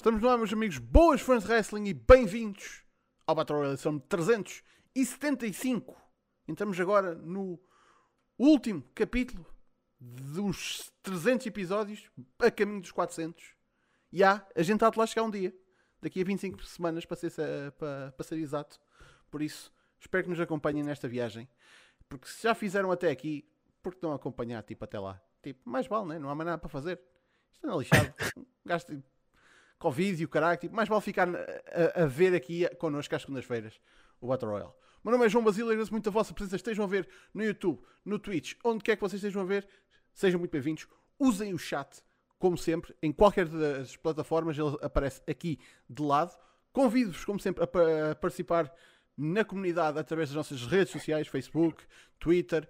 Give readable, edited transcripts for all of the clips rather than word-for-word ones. Estamos lá, meus amigos, boas fãs de wrestling e bem-vindos ao Battle Royale, edição 375. Entramos agora no último capítulo dos 300 episódios, a caminho dos 400. E a gente está de lá chegar um dia, daqui a 25 semanas, para ser exato. Por isso, espero que nos acompanhem nesta viagem. Porque se já fizeram até aqui, por que não acompanhar, tipo, até lá? Tipo, mais vale, né? Não há mais nada para fazer. Isto não é lixado. Gasto Covid e o caralho, tipo, mais vale ficar a ver aqui connosco às segundas-feiras o Battle Royale. O meu nome é João Basílio, agradeço muito a vossa presença. Estejam a ver no YouTube, no Twitch, onde quer que vocês estejam a ver, sejam muito bem-vindos. Usem o chat, como sempre, em qualquer das plataformas, ele aparece aqui de lado. Convido-vos, como sempre, a participar na comunidade através das nossas redes sociais, Facebook, Twitter,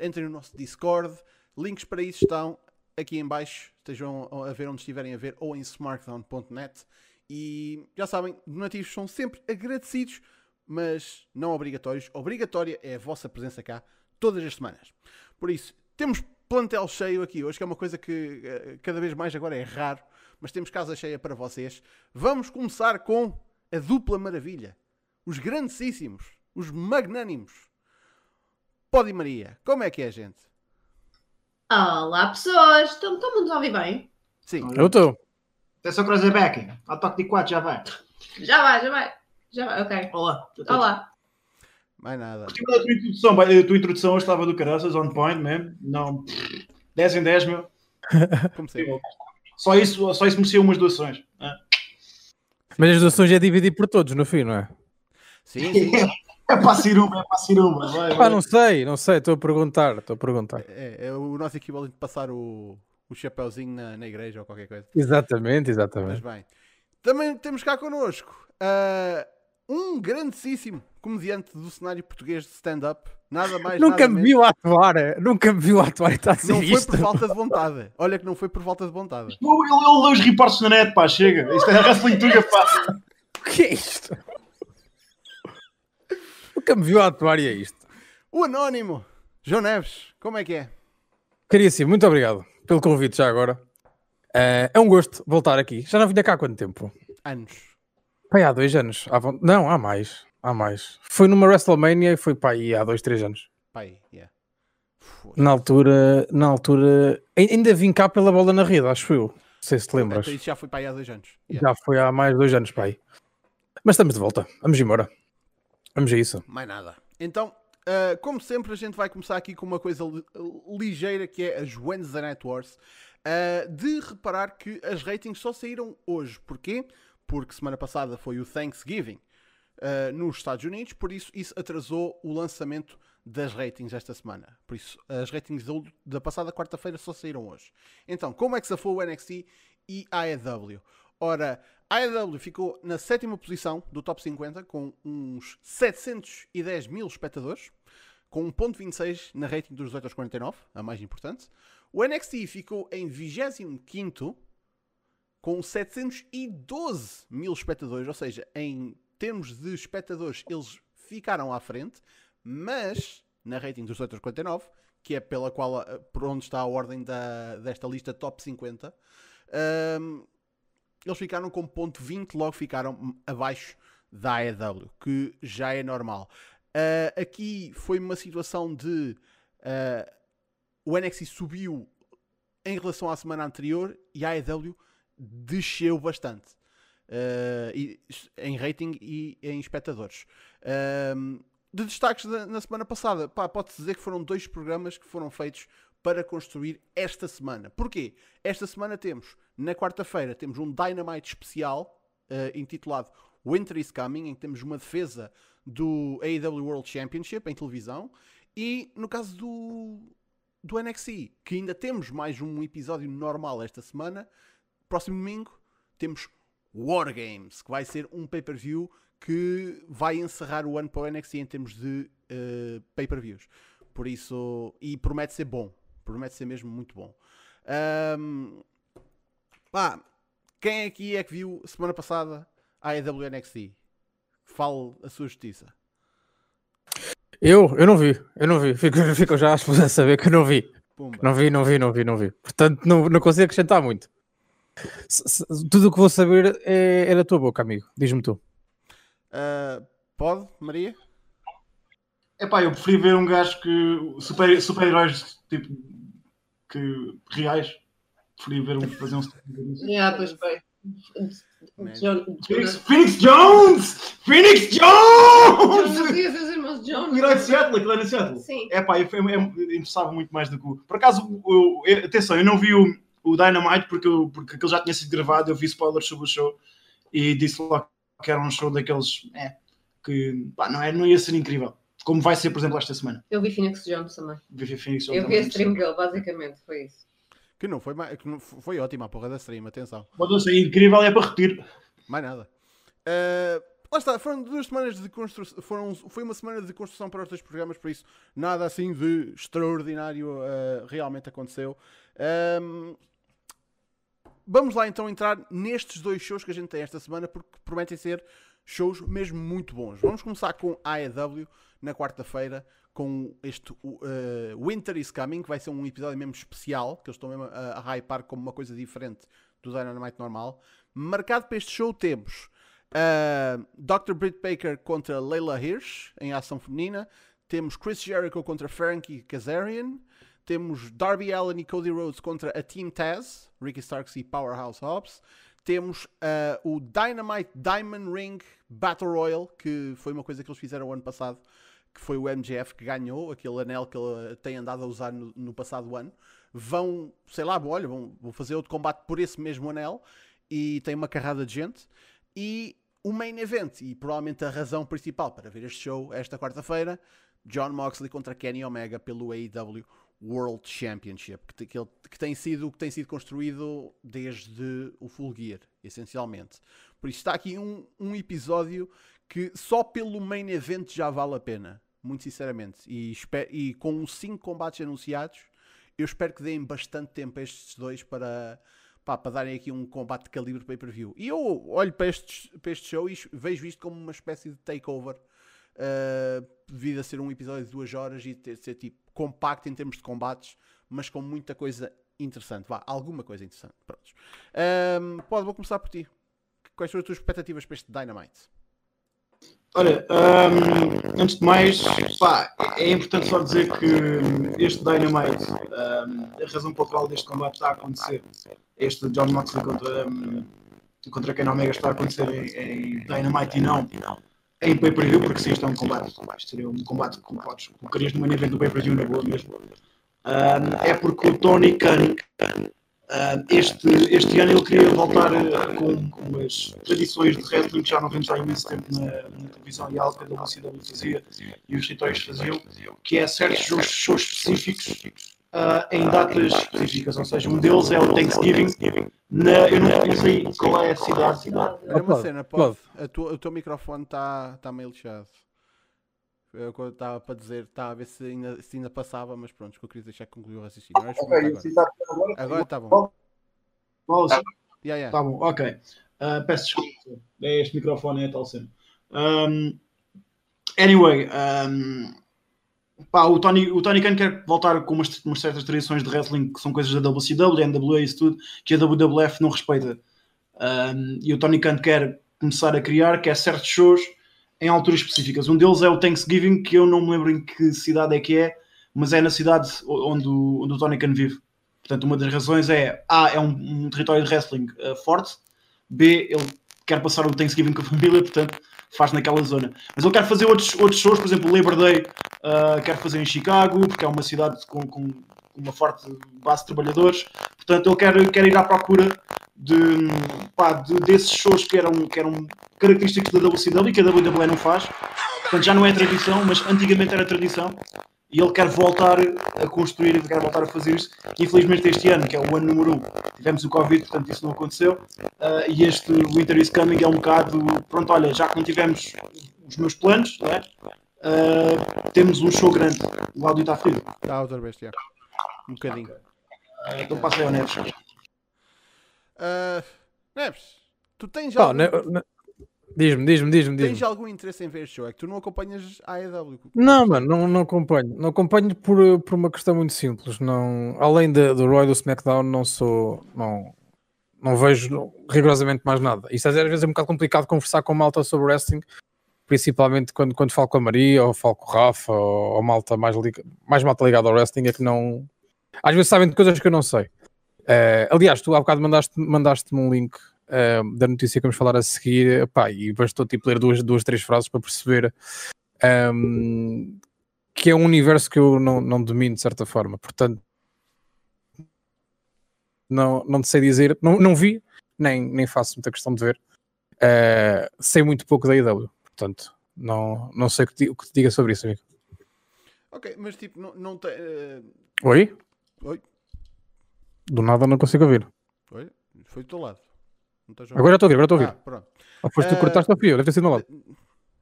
entrem no nosso Discord, links para isso estão aqui em baixo, estejam a ver onde estiverem a ver, ou em smartdown.net. E já sabem, donativos são sempre agradecidos, mas não obrigatórios. Obrigatória é a vossa presença cá todas as semanas. Por isso, temos plantel cheio aqui hoje, que é uma coisa que cada vez mais agora é raro, mas temos casa cheia para vocês. Vamos começar com a dupla maravilha, os grandíssimos, os magnânimos. Podi Maria, como é que é, gente? Olá, pessoas! Estão-me a ouvir bem? Sim. Eu estou. Atenção, Cruiserback. Ao toque de 4, já vai. Já vai. Ok. Olá. Mais nada. A tua introdução hoje estava do caraças, on point, mesmo. Não. 10 em 10, meu. Comecei. Só isso merecia umas doações. Ah. Mas as doações é dividir por todos, no fim, não é? Sim. É para a ciruma. Vai. Não sei, estou a perguntar. É o nosso equivalente de passar o chapéuzinho na igreja ou qualquer coisa. Exatamente. Mas bem, também temos cá connosco um grandíssimo comediante do cenário português de stand-up. Nada mais, nunca me viu atuar e está a dizer isto. Não foi por falta de vontade. Olha que não foi por falta de vontade. Ele leu os reportes na net, pá, chega. Isto é a wrestling tuga, pá. O que é isto? Nunca me viu a atuar e é isto. O anónimo, João Neves, como é que é? Caríssimo, muito obrigado pelo convite já agora. É um gosto voltar aqui. Já não vinha cá há quanto tempo? Anos. Pai, há 2 anos. Não, há mais. Foi numa WrestleMania e foi pai há 2, 3 anos. Pai, yeah. Na altura... Ainda vim cá pela bola na rede, acho eu. Não sei se te lembras. Isso já foi pai há 2 anos. Yeah. Já foi há mais 2 anos, pai. Mas estamos de volta. Vamos embora. Vamos a isso. Mais nada. Então, como sempre, a gente vai começar aqui com uma coisa ligeira, que é as Wednesday Night Wars. De reparar que as ratings só saíram hoje. Porquê? Porque semana passada foi o Thanksgiving nos Estados Unidos, por isso atrasou o lançamento das ratings esta semana. Por isso, as ratings da passada quarta-feira só saíram hoje. Então, como é que safou o NXT e a AEW? Ora, a AEW ficou na 7ª posição do top 50 com uns 710 mil espectadores, com 1.26 na rating dos 18 aos 49, a mais importante. O NXT ficou em 25º com 712 mil espectadores, ou seja, em termos de espectadores eles ficaram à frente, mas na rating dos 18 aos 49, que é pela qual, por onde está a ordem desta lista top 50, eles ficaram com 0.20, logo ficaram abaixo da AEW, que já é normal. Aqui foi uma situação de... o NXT subiu em relação à semana anterior e a AEW desceu bastante. Em rating e em espectadores. De destaques na semana passada, pode-se dizer que foram 2 programas que foram feitos para construir esta semana. Porquê? Esta semana temos... Na quarta-feira temos um Dynamite especial intitulado Winter is Coming, em que temos uma defesa do AEW World Championship em televisão. E no caso do NXT, que ainda temos mais um episódio normal esta semana, próximo domingo temos War Games, que vai ser um pay-per-view que vai encerrar o ano para o NXT em termos de pay-per-views. Por isso, e promete ser bom. Promete ser mesmo muito bom. Quem aqui é que viu semana passada a AEW NXT? Fale a sua justiça. Eu não vi. Fico já a saber que eu não vi. Pumba. Não vi. Portanto, não consigo acrescentar muito. Tudo o que vou saber é da tua boca, amigo. Diz-me tu. Pode, Maria? Epá, eu preferi ver um gajo que... super-heróis, tipo... que... reais. Preferi ver um... fazer um... yeah, pois bem. Phoenix Jones! Herói de Seattle, aquilo era de Seattle. É pá, eu interessava muito mais do que o... Por acaso, atenção, eu não vi o Dynamite porque aquilo já tinha sido gravado, eu vi spoilers sobre o show e disse logo que era um show daqueles que pá, não ia ser incrível. Como vai ser, por exemplo, esta semana. Eu vi Phoenix Jones também. Eu vi a stream dele, basicamente, foi isso. Que não foi, foi ótima a porra da stream, atenção. Pode ser incrível, é para repetir. Mais nada. Lá está, foram 2 semanas de construção, foi uma semana de construção para os 2 programas, por isso nada assim de extraordinário realmente aconteceu. Vamos lá então entrar nestes 2 shows que a gente tem esta semana, porque prometem ser shows mesmo muito bons. Vamos começar com AEW na quarta-feira, com este Winter is Coming, que vai ser um episódio mesmo especial, que eles estão mesmo a hypar como uma coisa diferente do Dynamite normal. Marcado para este show temos Dr. Britt Baker contra Leila Hirsch, em ação feminina. Temos Chris Jericho contra Frankie Kazarian. Temos Darby Allin e Cody Rhodes contra a Team Taz, Ricky Starks e Powerhouse Hobbs. Temos o Dynamite Diamond Ring Battle Royal, que foi uma coisa que eles fizeram o ano passado, que foi o MJF que ganhou, aquele anel que ele tem andado a usar no passado ano. Vão, sei lá, olha, vão fazer outro combate por esse mesmo anel, e tem uma carrada de gente. E o main event, e provavelmente a razão principal para ver este show esta quarta-feira, Jon Moxley contra Kenny Omega pelo AEW World Championship, que tem sido construído desde o Full Gear, essencialmente. Por isso está aqui um episódio que só pelo main event já vale a pena, muito sinceramente. E com 5 combates anunciados, eu espero que deem bastante tempo a estes 2 para darem aqui um combate de calibre pay-per-view. E eu olho para este show e vejo isto como uma espécie de takeover, devido a ser um episódio de 2 horas e ser tipo compacto em termos de combates, mas com muita coisa interessante. Vá, alguma coisa interessante. Prontos. Pode, vou começar por ti. Quais são as tuas expectativas para este Dynamite? Olha, antes de mais, é importante só dizer que este Dynamite, a razão pela qual deste combate está a acontecer, este Jon Moxley contra Kenny Omega está a acontecer em Dynamite e não em pay-per-view, porque se isto é um combate, seria um combate que podes colocar no main event do pay-per-view na boa mesmo. É porque o Tony Khan, este ano ele queria voltar com as tradições de wrestling que já não vemos há imenso tempo na televisão e algo que a WCW fazia e os escritórios faziam, que é certos shows específicos em datas específicas, ou seja, um deles é o Thanksgiving. Eu não sei qual é a cidade. Olha uma cena, pode. O teu microfone está meio lixado. Eu estava para dizer, estava a ver se ainda passava, mas pronto, que eu queria deixar que concluir o raciocínio. Agora está bom. Está bom, ok. Peço desculpa. Este microfone é tal cena. Anyway, o Tony Khan quer voltar com umas certas tradições de wrestling que são coisas da WCW, NWA e isso tudo, que a WWF não respeita. E o Tony Khan quer começar a criar, quer certos shows em alturas específicas. Um deles é o Thanksgiving, que eu não me lembro em que cidade é que é, mas é na cidade onde o Tony Khan vive. Portanto, uma das razões é é um território de wrestling forte, B, ele quer passar o Thanksgiving com a família, portanto faz naquela zona. Mas ele quer fazer outros shows, por exemplo, o Labor Day quer fazer em Chicago, porque é uma cidade com uma forte base de trabalhadores. Portanto, ele quer ir à procura desses shows que eram característicos da WCW, que a WWE não faz. Portanto, já não é tradição, mas antigamente era tradição. E ele quer voltar a construir, ele quer voltar a fazer isso. Infelizmente este ano, que é o ano número 1, tivemos o Covid, portanto isso não aconteceu. E este Winter is Coming é um bocado... Pronto, olha, já que não tivemos os meus planos, não é? Temos um show grande. O áudio está frio. Está outra vez, já. Um bocadinho. Okay. Então passei ao Neves. Neves, tu tens já... Diz-me. Tens algum interesse em ver este show? É que tu não acompanhas a AEW? Não, mano, não acompanho. Não acompanho por uma questão muito simples. Não, além do Royal do SmackDown, não sou... Não, não vejo rigorosamente mais nada. Isso às vezes é um bocado complicado conversar com malta sobre wrestling, principalmente quando falo com a Maria, ou falo com o Rafa, ou malta mais malta ligada ao wrestling, é que não... Às vezes sabem de coisas que eu não sei. Aliás, tu há bocado mandaste-me um link da notícia que vamos falar a seguir, pá, e bastou tipo ler duas, três frases para perceber que é um universo que eu não domino de certa forma, portanto não sei dizer, não vi, nem faço muita questão de ver, sei muito pouco da AEW, portanto não sei o que te diga sobre isso, amigo. Ok, mas tipo, não tem... Oi? Oi? Do nada não consigo ouvir. Oi? Foi do teu lado. Agora estou a ouvir, Pronto. Ou foste tu cortaste a fio, deve ter sido do meu lado.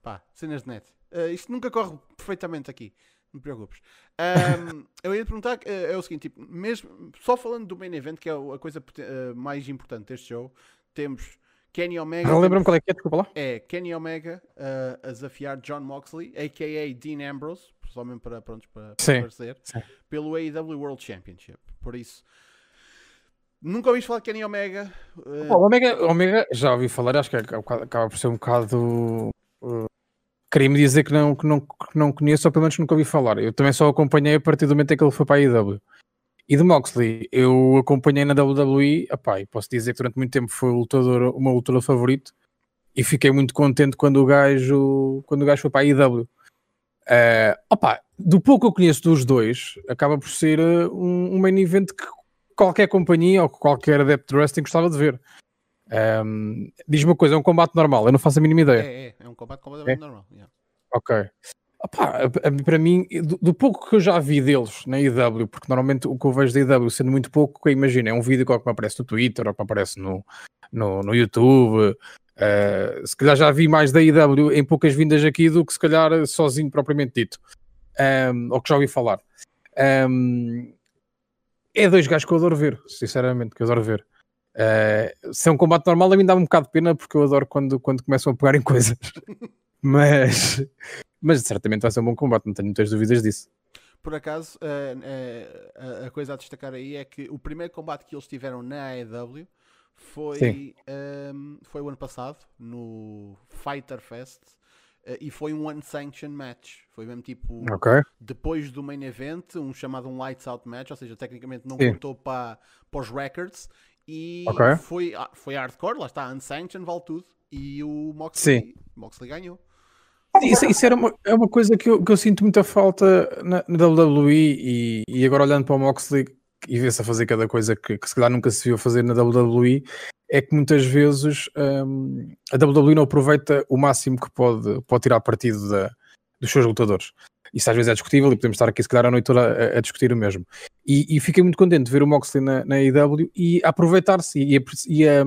Pá, cenas de net. Isto nunca corre perfeitamente aqui, não te preocupes. Eu ia te perguntar, é o seguinte, tipo, mesmo, só falando do main event, que é a coisa mais importante deste show, temos Kenny Omega... Não lembro-me qual é que é, desculpa lá. É Kenny Omega a desafiar Jon Moxley, a.k.a. Dean Ambrose, só mesmo para aparecer, pelo AEW World Championship. Por isso... Nunca ouvi falar de Kenny Omega. Omega, já ouvi falar, acho que acaba por ser um bocado... Queria-me dizer que não conheço, ou pelo menos nunca ouvi falar. Eu também só acompanhei a partir do momento em que ele foi para a AEW. E de Moxley, eu acompanhei na WWE, e posso dizer que durante muito tempo foi o meu lutador favorito, e fiquei muito contente quando o gajo foi para a AEW. Do pouco que eu conheço dos dois, acaba por ser um main event que qualquer companhia ou qualquer adepto de wrestling gostava de ver. Diz-me uma coisa, é um combate normal? Eu não faço a mínima ideia. É um combate completamente normal. Yeah. Ok. Para mim, do pouco que eu já vi deles na IW, porque normalmente o que eu vejo da IW sendo muito pouco, que eu imagino, é um vídeo que me aparece no Twitter ou que me aparece no YouTube. Se calhar já vi mais da IW em poucas vindas aqui do que se calhar sozinho propriamente dito. Ou que já ouvi falar. É dois gajos que eu adoro ver, sinceramente, que eu adoro ver. Se é um combate normal, a mim dá-me um bocado de pena, porque eu adoro quando começam a pegar em coisas. mas certamente vai ser um bom combate, não tenho muitas dúvidas disso. Por acaso, a coisa a destacar aí é que o primeiro combate que eles tiveram na AEW foi o ano passado, no Fyter Fest, e foi um unsanctioned match, foi mesmo tipo depois do main event, um chamado um lights out match, ou seja, tecnicamente não contou para os records, e foi hardcore, lá está, unsanctioned, vale tudo, e o Moxley ganhou. Isso era uma coisa que eu sinto muita falta na WWE, e agora olhando para o Moxley e vê-se a fazer cada coisa que se calhar nunca se viu fazer na WWE, é que muitas vezes a WWE não aproveita o máximo que pode tirar partido dos seus lutadores. Isso às vezes é discutível, e podemos estar aqui se calhar a noite toda a discutir o mesmo. E fiquei muito contente de ver o Moxley na AEW e a aproveitar-se e a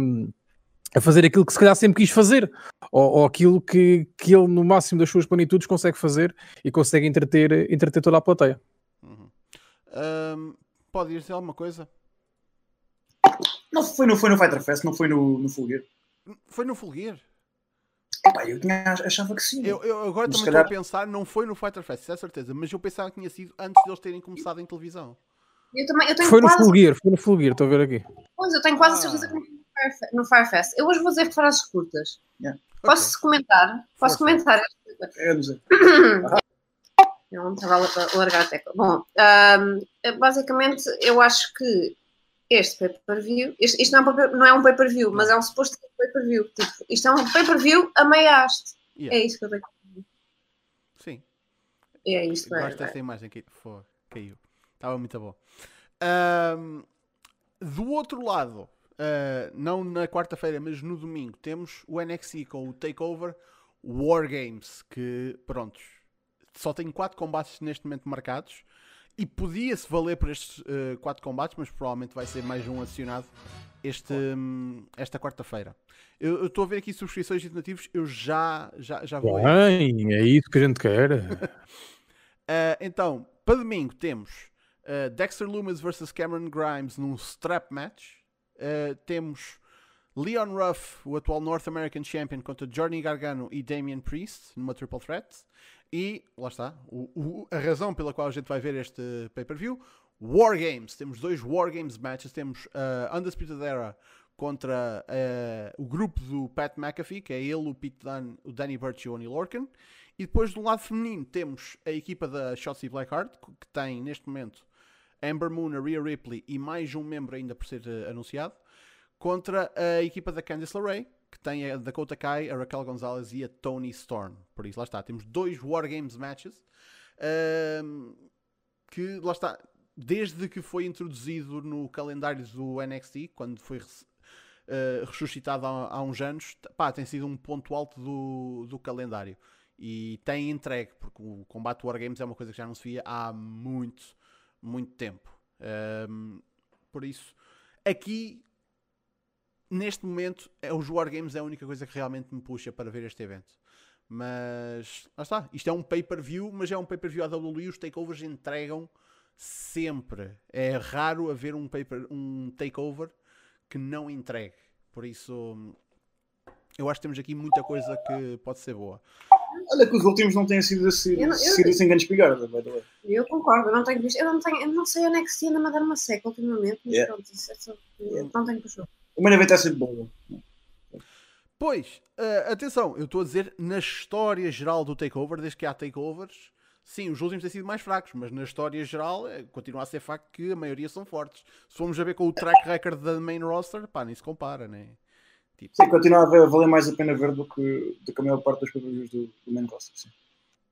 fazer aquilo que se calhar sempre quis fazer, ou aquilo que ele no máximo das suas plenitudes consegue fazer e consegue entreter toda a plateia. Pode dizer alguma coisa? Não foi no Fyter Fest, não foi no Full Gear. Foi no Full Gear? Eu achava que sim. Eu agora mas também estou a pensar, não foi no Fyter Fest, é certeza, mas eu pensava que tinha sido antes de eles terem começado em televisão. Foi no Full Gear, estou a ver aqui. Pois, eu tenho quase a certeza que não foi no Fyter Fest. Eu hoje vou dizer frases curtas. Yeah. Posso comentar? Posso comentar? Eu não sei. Não estava a largar a tecla. Bom, basicamente eu acho que este pay-per-view, isto não é um pay-per-view, mas é um suposto pay-per-view. Tipo, isto é um pay-per-view a meia haste. Yeah. É isso que eu tenho a dizer. Sim. É isso. Gosto dessa imagem que caiu. Estava muito bom. Do outro lado, não na quarta-feira, mas no domingo, temos o NXT com o TakeOver War Games, que, prontos, só tem 4 combates neste momento marcados. E podia-se valer por estes 4 combates, mas provavelmente vai ser mais um adicionado esta quarta-feira. Eu estou a ver aqui subscrições e donativos, eu já vou. Bem, é isso que a gente quer. Então, para domingo temos Dexter Lumis vs Cameron Grimes num strap match. Temos Leon Ruff, o atual North American Champion, contra Johnny Gargano e Damian Priest numa triple threat. E, lá está, a razão pela qual a gente vai ver este pay-per-view, War Games. Temos 2 War Games matches. Temos Undisputed Era contra o grupo do Pat McAfee, que é ele, o Pete Dunne, o Danny Burch e o Oney Lorcan. E depois do lado feminino temos a equipa da Shotzi Blackheart, que tem neste momento Ember Moon, a Rhea Ripley e mais um membro ainda por ser anunciado, contra a equipa da Candice LeRae, que tem a Dakota Kai, a Raquel Gonzalez e a Toni Storm. Por isso, lá está, temos dois War Games matches, que, lá está, desde que foi introduzido no calendário do NXT, quando foi ressuscitado há uns anos, pá, tem sido um ponto alto do calendário. E tem entregue, porque o combate War Games é uma coisa que já não se via há muito, muito tempo. Por isso, aqui, neste momento, os War Games é a única coisa que realmente me puxa para ver este evento. Mas, lá está, isto é um pay-per-view, mas é um pay-per-view AEW, os takeovers entregam sempre. É raro haver um takeover que não entregue. Por isso, eu acho que temos aqui muita coisa que pode ser boa. Olha que os últimos não têm sido assim, sem grandes pigadas, by the way. Eu concordo, eu não tenho visto. Eu não sei onde é que se anda a dar uma seca ultimamente, mas pronto, isso é só, não tenho paixão. O main event é sempre bom. Pois, atenção, eu estou a dizer na história geral do takeover, desde que há takeovers, sim, os últimos têm sido mais fracos, mas na história geral continua a ser facto que a maioria são fortes. Se formos a ver com o track record da main roster, pá, nem se compara, né? Tipo... Sim, continua a valer mais a pena ver do que a maior parte das coberturas do main roster, sim.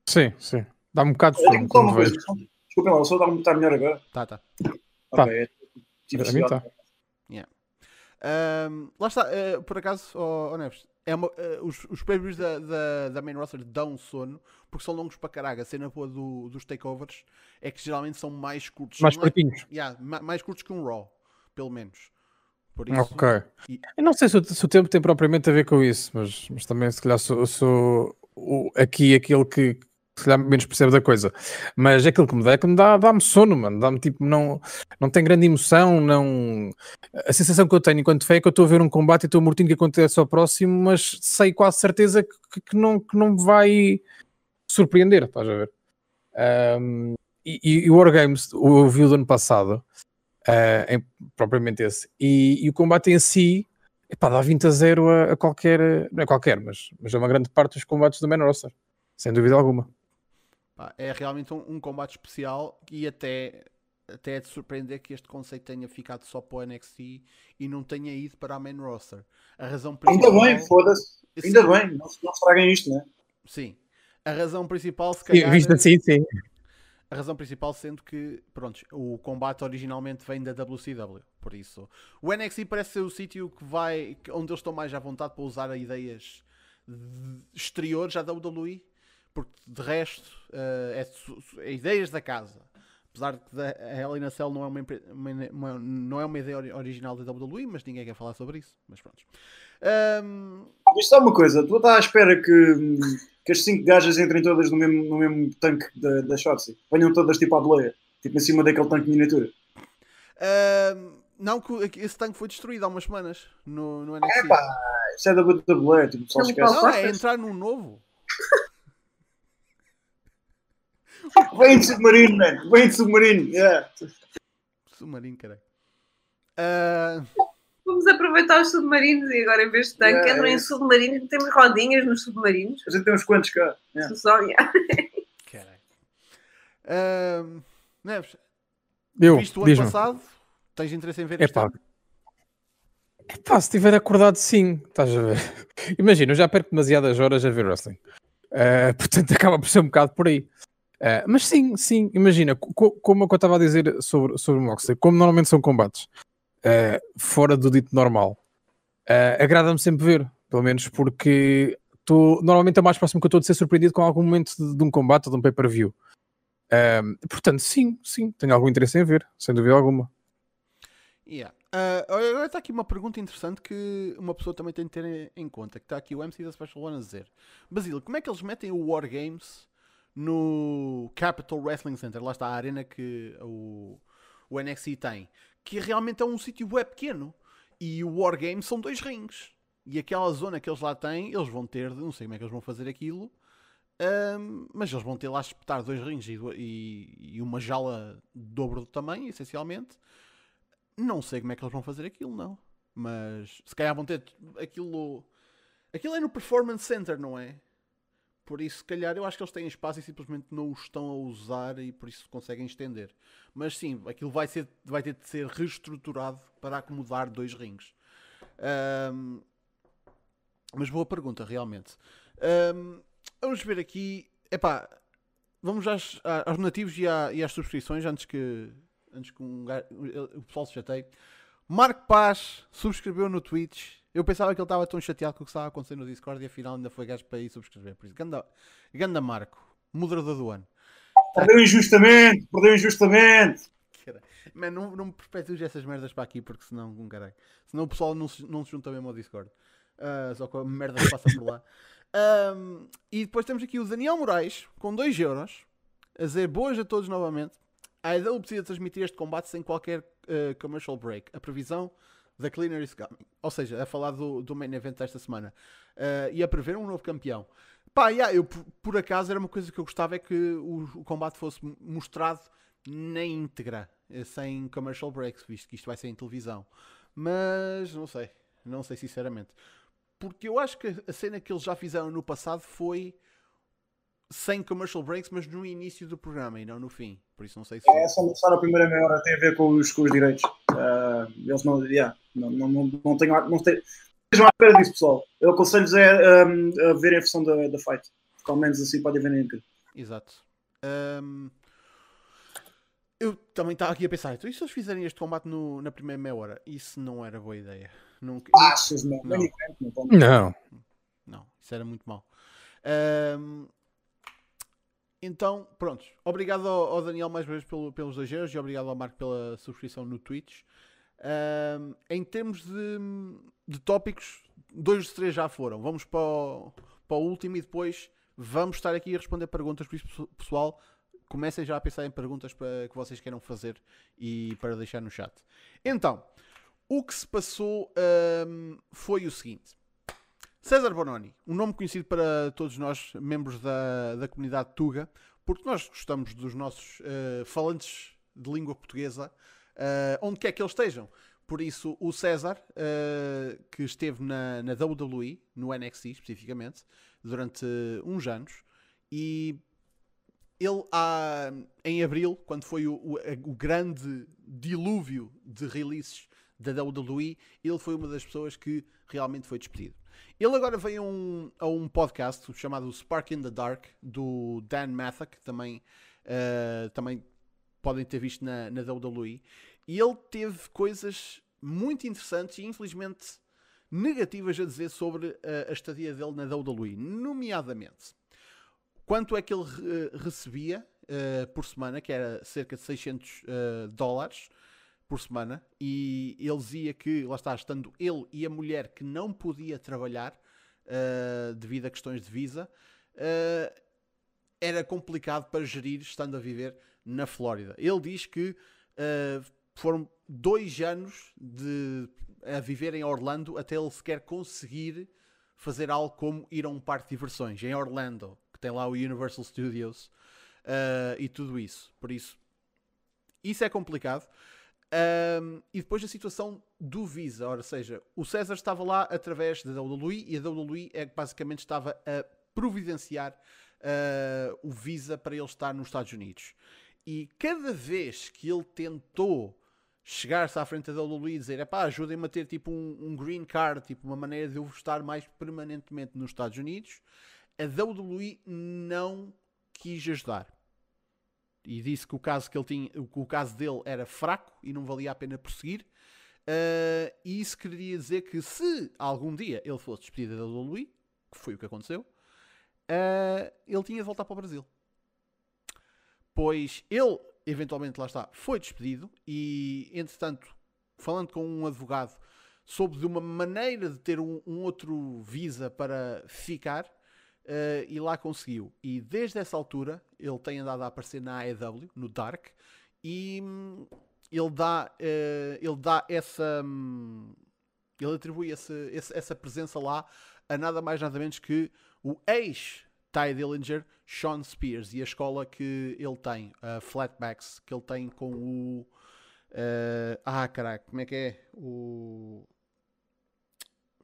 Sim, sim. Dá um bocado de fome. Desculpem lá, o som está melhor agora? Tá. Ok, para mim está. Lá está, por acaso, Neves, os previews da main roster dão sono porque são longos para caraca. A cena boa dos takeovers é que geralmente são mais curtos, mais curtinhos, mais curtos que um Raw, pelo menos. Por isso, ok. Eu não sei se o tempo tem propriamente a ver com isso, mas também se calhar sou aqui aquele que se calhar menos percebe da coisa, mas aquilo que me dá é que dá-me sono, mano, dá-me tipo, não tem grande emoção, não... A sensação que eu tenho enquanto fã é que eu estou a ver um combate e estou mortinho que acontece ao próximo, mas sei quase certeza que não me vai surpreender, estás a ver? E o War Games, eu vi o do ano passado, propriamente esse, e o combate em si, epá, dá 20-0 a qualquer, não é qualquer, mas é uma grande parte dos combates do main roster, sem dúvida alguma. É realmente um combate especial e até é de surpreender que este conceito tenha ficado só para o NXT e não tenha ido para a main roster. A razão principal... Ainda bem, foda-se. Ainda bem, não se tragam isto, né? Sim. A razão principal, se calhar... Visto assim, sim. A razão principal sendo que, pronto, o combate originalmente vem da WCW, por isso. O NXT parece ser o sítio onde eles estão mais à vontade para usar ideias exteriores à WWE. Porque de resto é ideias da casa, apesar de que a Hell in a Cell não é uma ideia original da WWE, mas ninguém quer falar sobre isso, mas pronto. Isto é uma coisa, tu estás à espera que as 5 gajas entrem todas no mesmo tanque da Shotzi, venham todas tipo à boleia, tipo em cima daquele tanque de miniatura? Não, que esse tanque foi destruído há umas semanas no NXT. Epá, isso é da boleia, tipo, só esquece. Não, é entrar num novo. Vem de submarino, mano. Vem de submarino. Yeah. Submarino, caralho. Vamos aproveitar os submarinos e agora, em vez de tanque, entram em submarinos. Temos rodinhas nos submarinos. A gente tem uns quantos cá. Yeah. Só, yeah. Caralho. Neves, viste o ano passado? Tens interesse em ver este ano? Epá, se tiver acordado, sim. Estás a ver? Imagina, eu já perco demasiadas horas a ver wrestling. Portanto, acaba por ser um bocado por aí. Mas sim, imagina, como eu estava a dizer sobre o Moxley, como normalmente são combates fora do dito normal, agrada-me sempre ver, pelo menos porque normalmente é mais próximo que eu estou de ser surpreendido com algum momento de um combate ou de um pay-per-view. Portanto, sim, tenho algum interesse em ver, sem dúvida alguma. Yeah. Agora está aqui uma pergunta interessante que uma pessoa também tem de ter em conta, que está aqui o MC da Special One a dizer: Basílio, como é que eles metem o War Games no Capital Wrestling Center, lá está a arena que o NXT tem, que realmente é um sítio bué pequeno, e o War Games são 2 rings, e aquela zona que eles lá têm, eles vão ter, não sei como é que eles vão fazer aquilo, mas eles vão ter lá a espetar 2 rings e uma jaula dobro do tamanho, essencialmente. Não sei como é que eles vão fazer aquilo, não. Mas se calhar vão ter aquilo... Aquilo é no Performance Center, não é? Por isso, se calhar, eu acho que eles têm espaço e simplesmente não o estão a usar e por isso conseguem estender. Mas sim, aquilo vai ter de ser reestruturado para acomodar dois rings. Mas boa pergunta, realmente. Vamos ver aqui... Epá, vamos aos donativos e às subscrições, antes que o pessoal se chateie. Marco Paz subscreveu no Twitch. Eu pensava que ele estava tão chateado com o que estava acontecendo no Discord e afinal ainda foi gajo para ir subscrever. Por isso, ganda Marco, moderador do ano. Perdeu injustamente. Mas não me perpetues essas merdas para aqui, porque senão, caralho. Senão o pessoal não se junta mesmo ao Discord. Só com a merda que passa por lá. E depois temos aqui o Daniel Moraes com 2 euros a dizer boas a todos novamente. A AEW precisa transmitir este combate sem qualquer commercial break. A previsão da Cleaner is Coming, ou seja, a falar do main event desta semana, e a prever um novo campeão. Pá, yeah, eu por acaso era uma coisa que eu gostava, é que o combate fosse mostrado na íntegra, sem commercial breaks, visto que isto vai ser em televisão. Mas não sei sinceramente. Porque eu acho que a cena que eles já fizeram no passado foi sem commercial breaks, mas no início do programa e não no fim. Por isso não sei se... Só na primeira meia hora tem a ver com os direitos. Eles não... Yeah, não tenho... Estejam à espera disso, pessoal. Eu aconselho-vos a verem a versão da Fight. Porque ao menos assim podem ver na íntegra. Exato. Eu também estava aqui a pensar, então, e se eles fizerem este combate na primeira meia hora? Isso não era boa ideia. Não, isso era muito mau. Então, pronto. Obrigado ao Daniel mais uma vez pelos 2 euros e obrigado ao Marco pela subscrição no Twitch. Em termos de tópicos, 2 dos 3 já foram. Vamos para o último e depois vamos estar aqui a responder perguntas. Por isso, pessoal, comecem já a pensar em perguntas que vocês queiram fazer e para deixar no chat. Então, o que se passou foi o seguinte. César Bononi, um nome conhecido para todos nós, membros da comunidade Tuga, porque nós gostamos dos nossos falantes de língua portuguesa, onde quer que eles estejam. Por isso, o César, que esteve na WWE, no NXT especificamente, durante uns anos, e ele, em abril, quando foi o grande dilúvio de releases da WWE, ele foi uma das pessoas que realmente foi despedido. Ele agora veio a um podcast chamado Spark in the Dark, do Dan Matha, que também podem ter visto na WWE, e ele teve coisas muito interessantes e infelizmente negativas a dizer sobre a estadia dele na WWE, nomeadamente quanto é que ele recebia por semana, que era cerca de $600 por semana, e ele dizia que, lá está, estando ele e a mulher que não podia trabalhar devido a questões de visa, era complicado para gerir estando a viver na Flórida. Ele diz que foram 2 anos a viver em Orlando até ele sequer conseguir fazer algo como ir a um parque de diversões em Orlando, que tem lá o Universal Studios e tudo isso. Por isso é complicado. E depois a situação do Visa, ou seja, o César estava lá através da WWE e a WWE basicamente estava a providenciar o Visa para ele estar nos Estados Unidos. E cada vez que ele tentou chegar-se à frente da WWE e dizer, epá, ajudem-me a ter tipo um green card, tipo uma maneira de eu estar mais permanentemente nos Estados Unidos, a WWE não quis ajudar. E disse que o caso dele era fraco e não valia a pena prosseguir. E isso queria dizer que se algum dia ele fosse despedido da WWE, que foi o que aconteceu, ele tinha de voltar para o Brasil. Pois ele, eventualmente, lá está, foi despedido e, entretanto, falando com um advogado, soube de uma maneira de ter um outro visa para ficar. E lá conseguiu. E desde essa altura ele tem andado a aparecer na AEW, no Dark, e ele atribui essa presença lá a nada mais nada menos que o ex-Tye Dillinger, Shawn Spears, e a escola que ele tem, a Flatbacks, que ele tem com o... como é que é? O...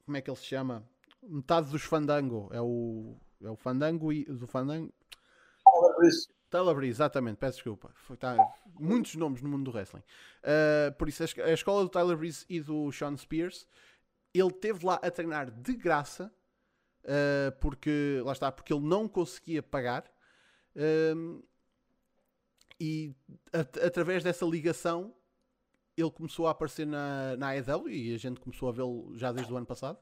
como é que ele se chama? Metade dos Fandango. É o Fandango e do Fandango. Tyler Breeze, exatamente, peço desculpa. Tá, muitos nomes no mundo do wrestling. Por isso, a escola do Tyler Breeze e do Shawn Spears, ele esteve lá a treinar de graça, porque, lá está, porque ele não conseguia pagar. E através dessa ligação, ele começou a aparecer na AEW e a gente começou a vê-lo já desde o ano passado.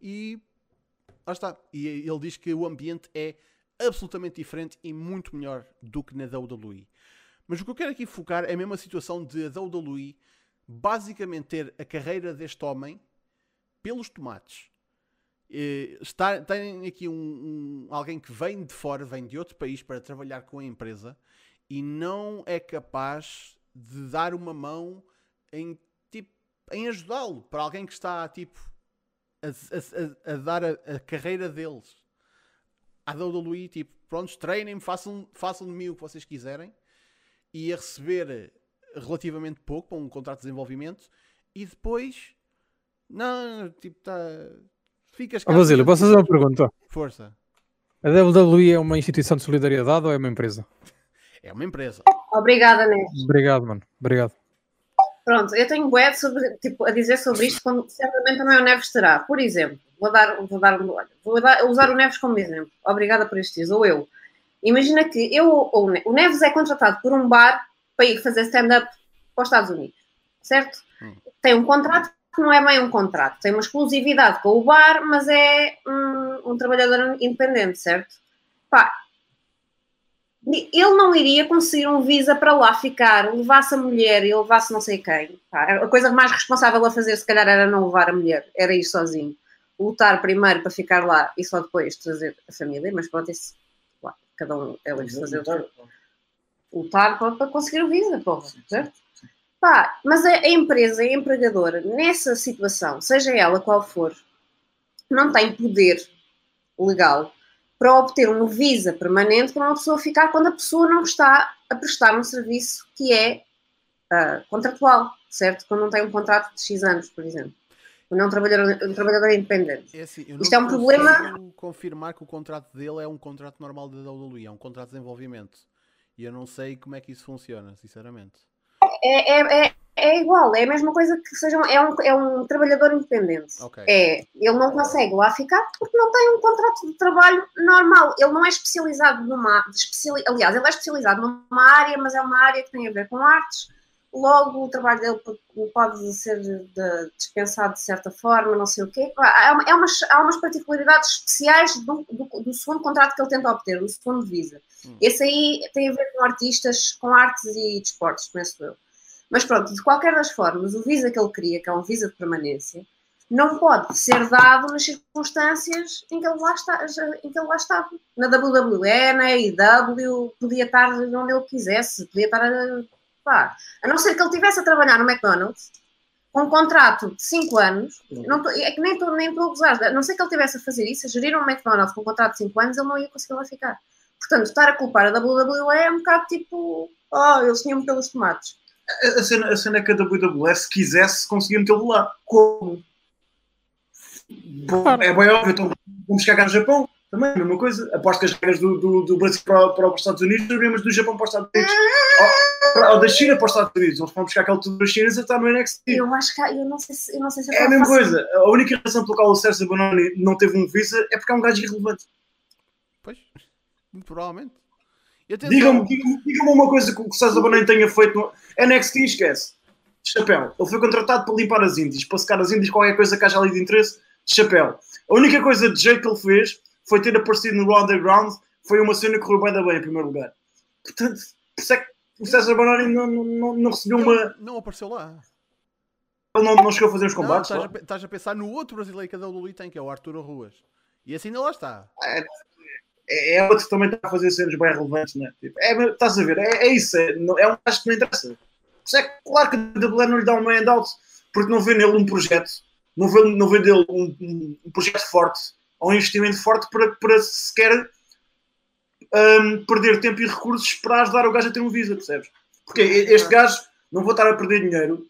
E lá está. E ele diz que o ambiente é absolutamente diferente e muito melhor do que na WWE. Mas o que eu quero aqui focar é mesmo a situação de a WWE basicamente ter a carreira deste homem pelos tomates. Tem aqui alguém que vem de fora, vem de outro país para trabalhar com a empresa e não é capaz de dar uma mão em ajudá-lo, para alguém que está tipo a dar a carreira deles. A WWE, tipo, pronto, treinem-me, façam de mim o que vocês quiserem, e a receber relativamente pouco para um contrato de desenvolvimento, e depois não, tipo, tá, ficas... Basílio, posso fazer uma pergunta? Força. A WWE é uma instituição de solidariedade ou é uma empresa? É uma empresa. Obrigada, Neves. Obrigado, mano. Obrigado. Pronto, eu tenho bué a dizer sobre isto, quando certamente também o Neves terá. Por exemplo, vou usar o Neves como exemplo. Obrigada por este ou eu. Imagina que o Neves é contratado por um bar para ir fazer stand-up para os Estados Unidos, certo? Tem um contrato que não é bem um contrato. Tem uma exclusividade com o bar, mas é um trabalhador independente, certo? Pá, ele não iria conseguir um visa para lá ficar, levasse a mulher e levasse não sei quem. Pá, a coisa mais responsável a fazer, se calhar, era não levar a mulher, era ir sozinho. Lutar primeiro para ficar lá e só depois trazer a família, mas pronto, isso, lá, cada um é livre de fazer lutar para conseguir o visa, porra, certo? Pá, mas a empresa, a empregadora, nessa situação, seja ela qual for, não tem poder legal para obter um visa permanente para uma pessoa ficar quando a pessoa não está a prestar um serviço que é contratual, certo? Quando não tem um contrato de X anos, por exemplo. Não um trabalhador independente. É assim, isto é um problema... Eu confirmar que o contrato dele é um contrato normal da WWE, é um contrato de desenvolvimento. E eu não sei como é que isso funciona, sinceramente. É igual, é a mesma coisa que seja... É um trabalhador independente. Okay. Ele não consegue lá ficar porque não tem um contrato de trabalho normal. Ele não é especializado numa... Aliás, ele é especializado numa área, mas é uma área que tem a ver com artes. Logo, o trabalho dele pode ser dispensado de certa forma, não sei o quê. Há umas particularidades especiais do segundo contrato que ele tenta obter, do segundo visa. Esse aí tem a ver com artistas, com artes e desportos, penso eu. Mas pronto, de qualquer das formas, o visa que ele cria, que é um visa de permanência, não pode ser dado nas circunstâncias em que ele lá estava. Na WWE, na AEW, podia estar onde ele quisesse, podia estar... A não ser que ele estivesse a trabalhar no McDonald's com um contrato de 5 anos, nem estou a gozar, a não ser que ele estivesse a fazer isso, a gerir um McDonald's com um contrato de 5 anos, ele não ia conseguir lá ficar. Portanto, estar a culpar a WWE é um bocado tipo, eles tinham pelos tomates. A cena é que a WWE, se quisesse, conseguia metê-lo lá. Como? Bom, é bem óbvio, então vamos chegar ao Japão. Também, a mesma coisa. Aposto que as regras do Brasil para os Estados Unidos, as mesmas do Japão para os Estados Unidos. Ou da China para os Estados Unidos. Eles vão buscar aquele tudo da China e está no NXT. Eu acho que... Eu não sei se é a mesma coisa. A única razão pela qual o César Bononi não teve um visa é porque é um gajo irrelevante. Pois, provavelmente. Diga-me uma coisa que o César Bononi tenha feito. NXT, esquece. Chapéu. Ele foi contratado para limpar as indies, para secar as indies, qualquer coisa que haja ali de interesse. Chapéu. A única coisa de jeito que ele fez... foi ter aparecido no Raw Underground, foi uma cena que correu bem em primeiro lugar. Portanto, o César Bononi não recebeu uma... Não apareceu lá. Ele não chegou a fazer os combates. Estás a pensar no outro brasileiro que a WWE tem, que é o Arturo Ruas. E assim ainda lá está. É outro que também está a fazer cenas bem relevantes, não é? Tipo, estás a ver, é isso. É um gajo que não interessa. Claro que a WWE não lhe dá um hand-out, porque não vê nele um projeto. Não vê dele um projeto forte. Ou um investimento forte para sequer perder tempo e recursos para ajudar o gajo a ter um visa, percebes? Porque este gajo não vou estar a perder dinheiro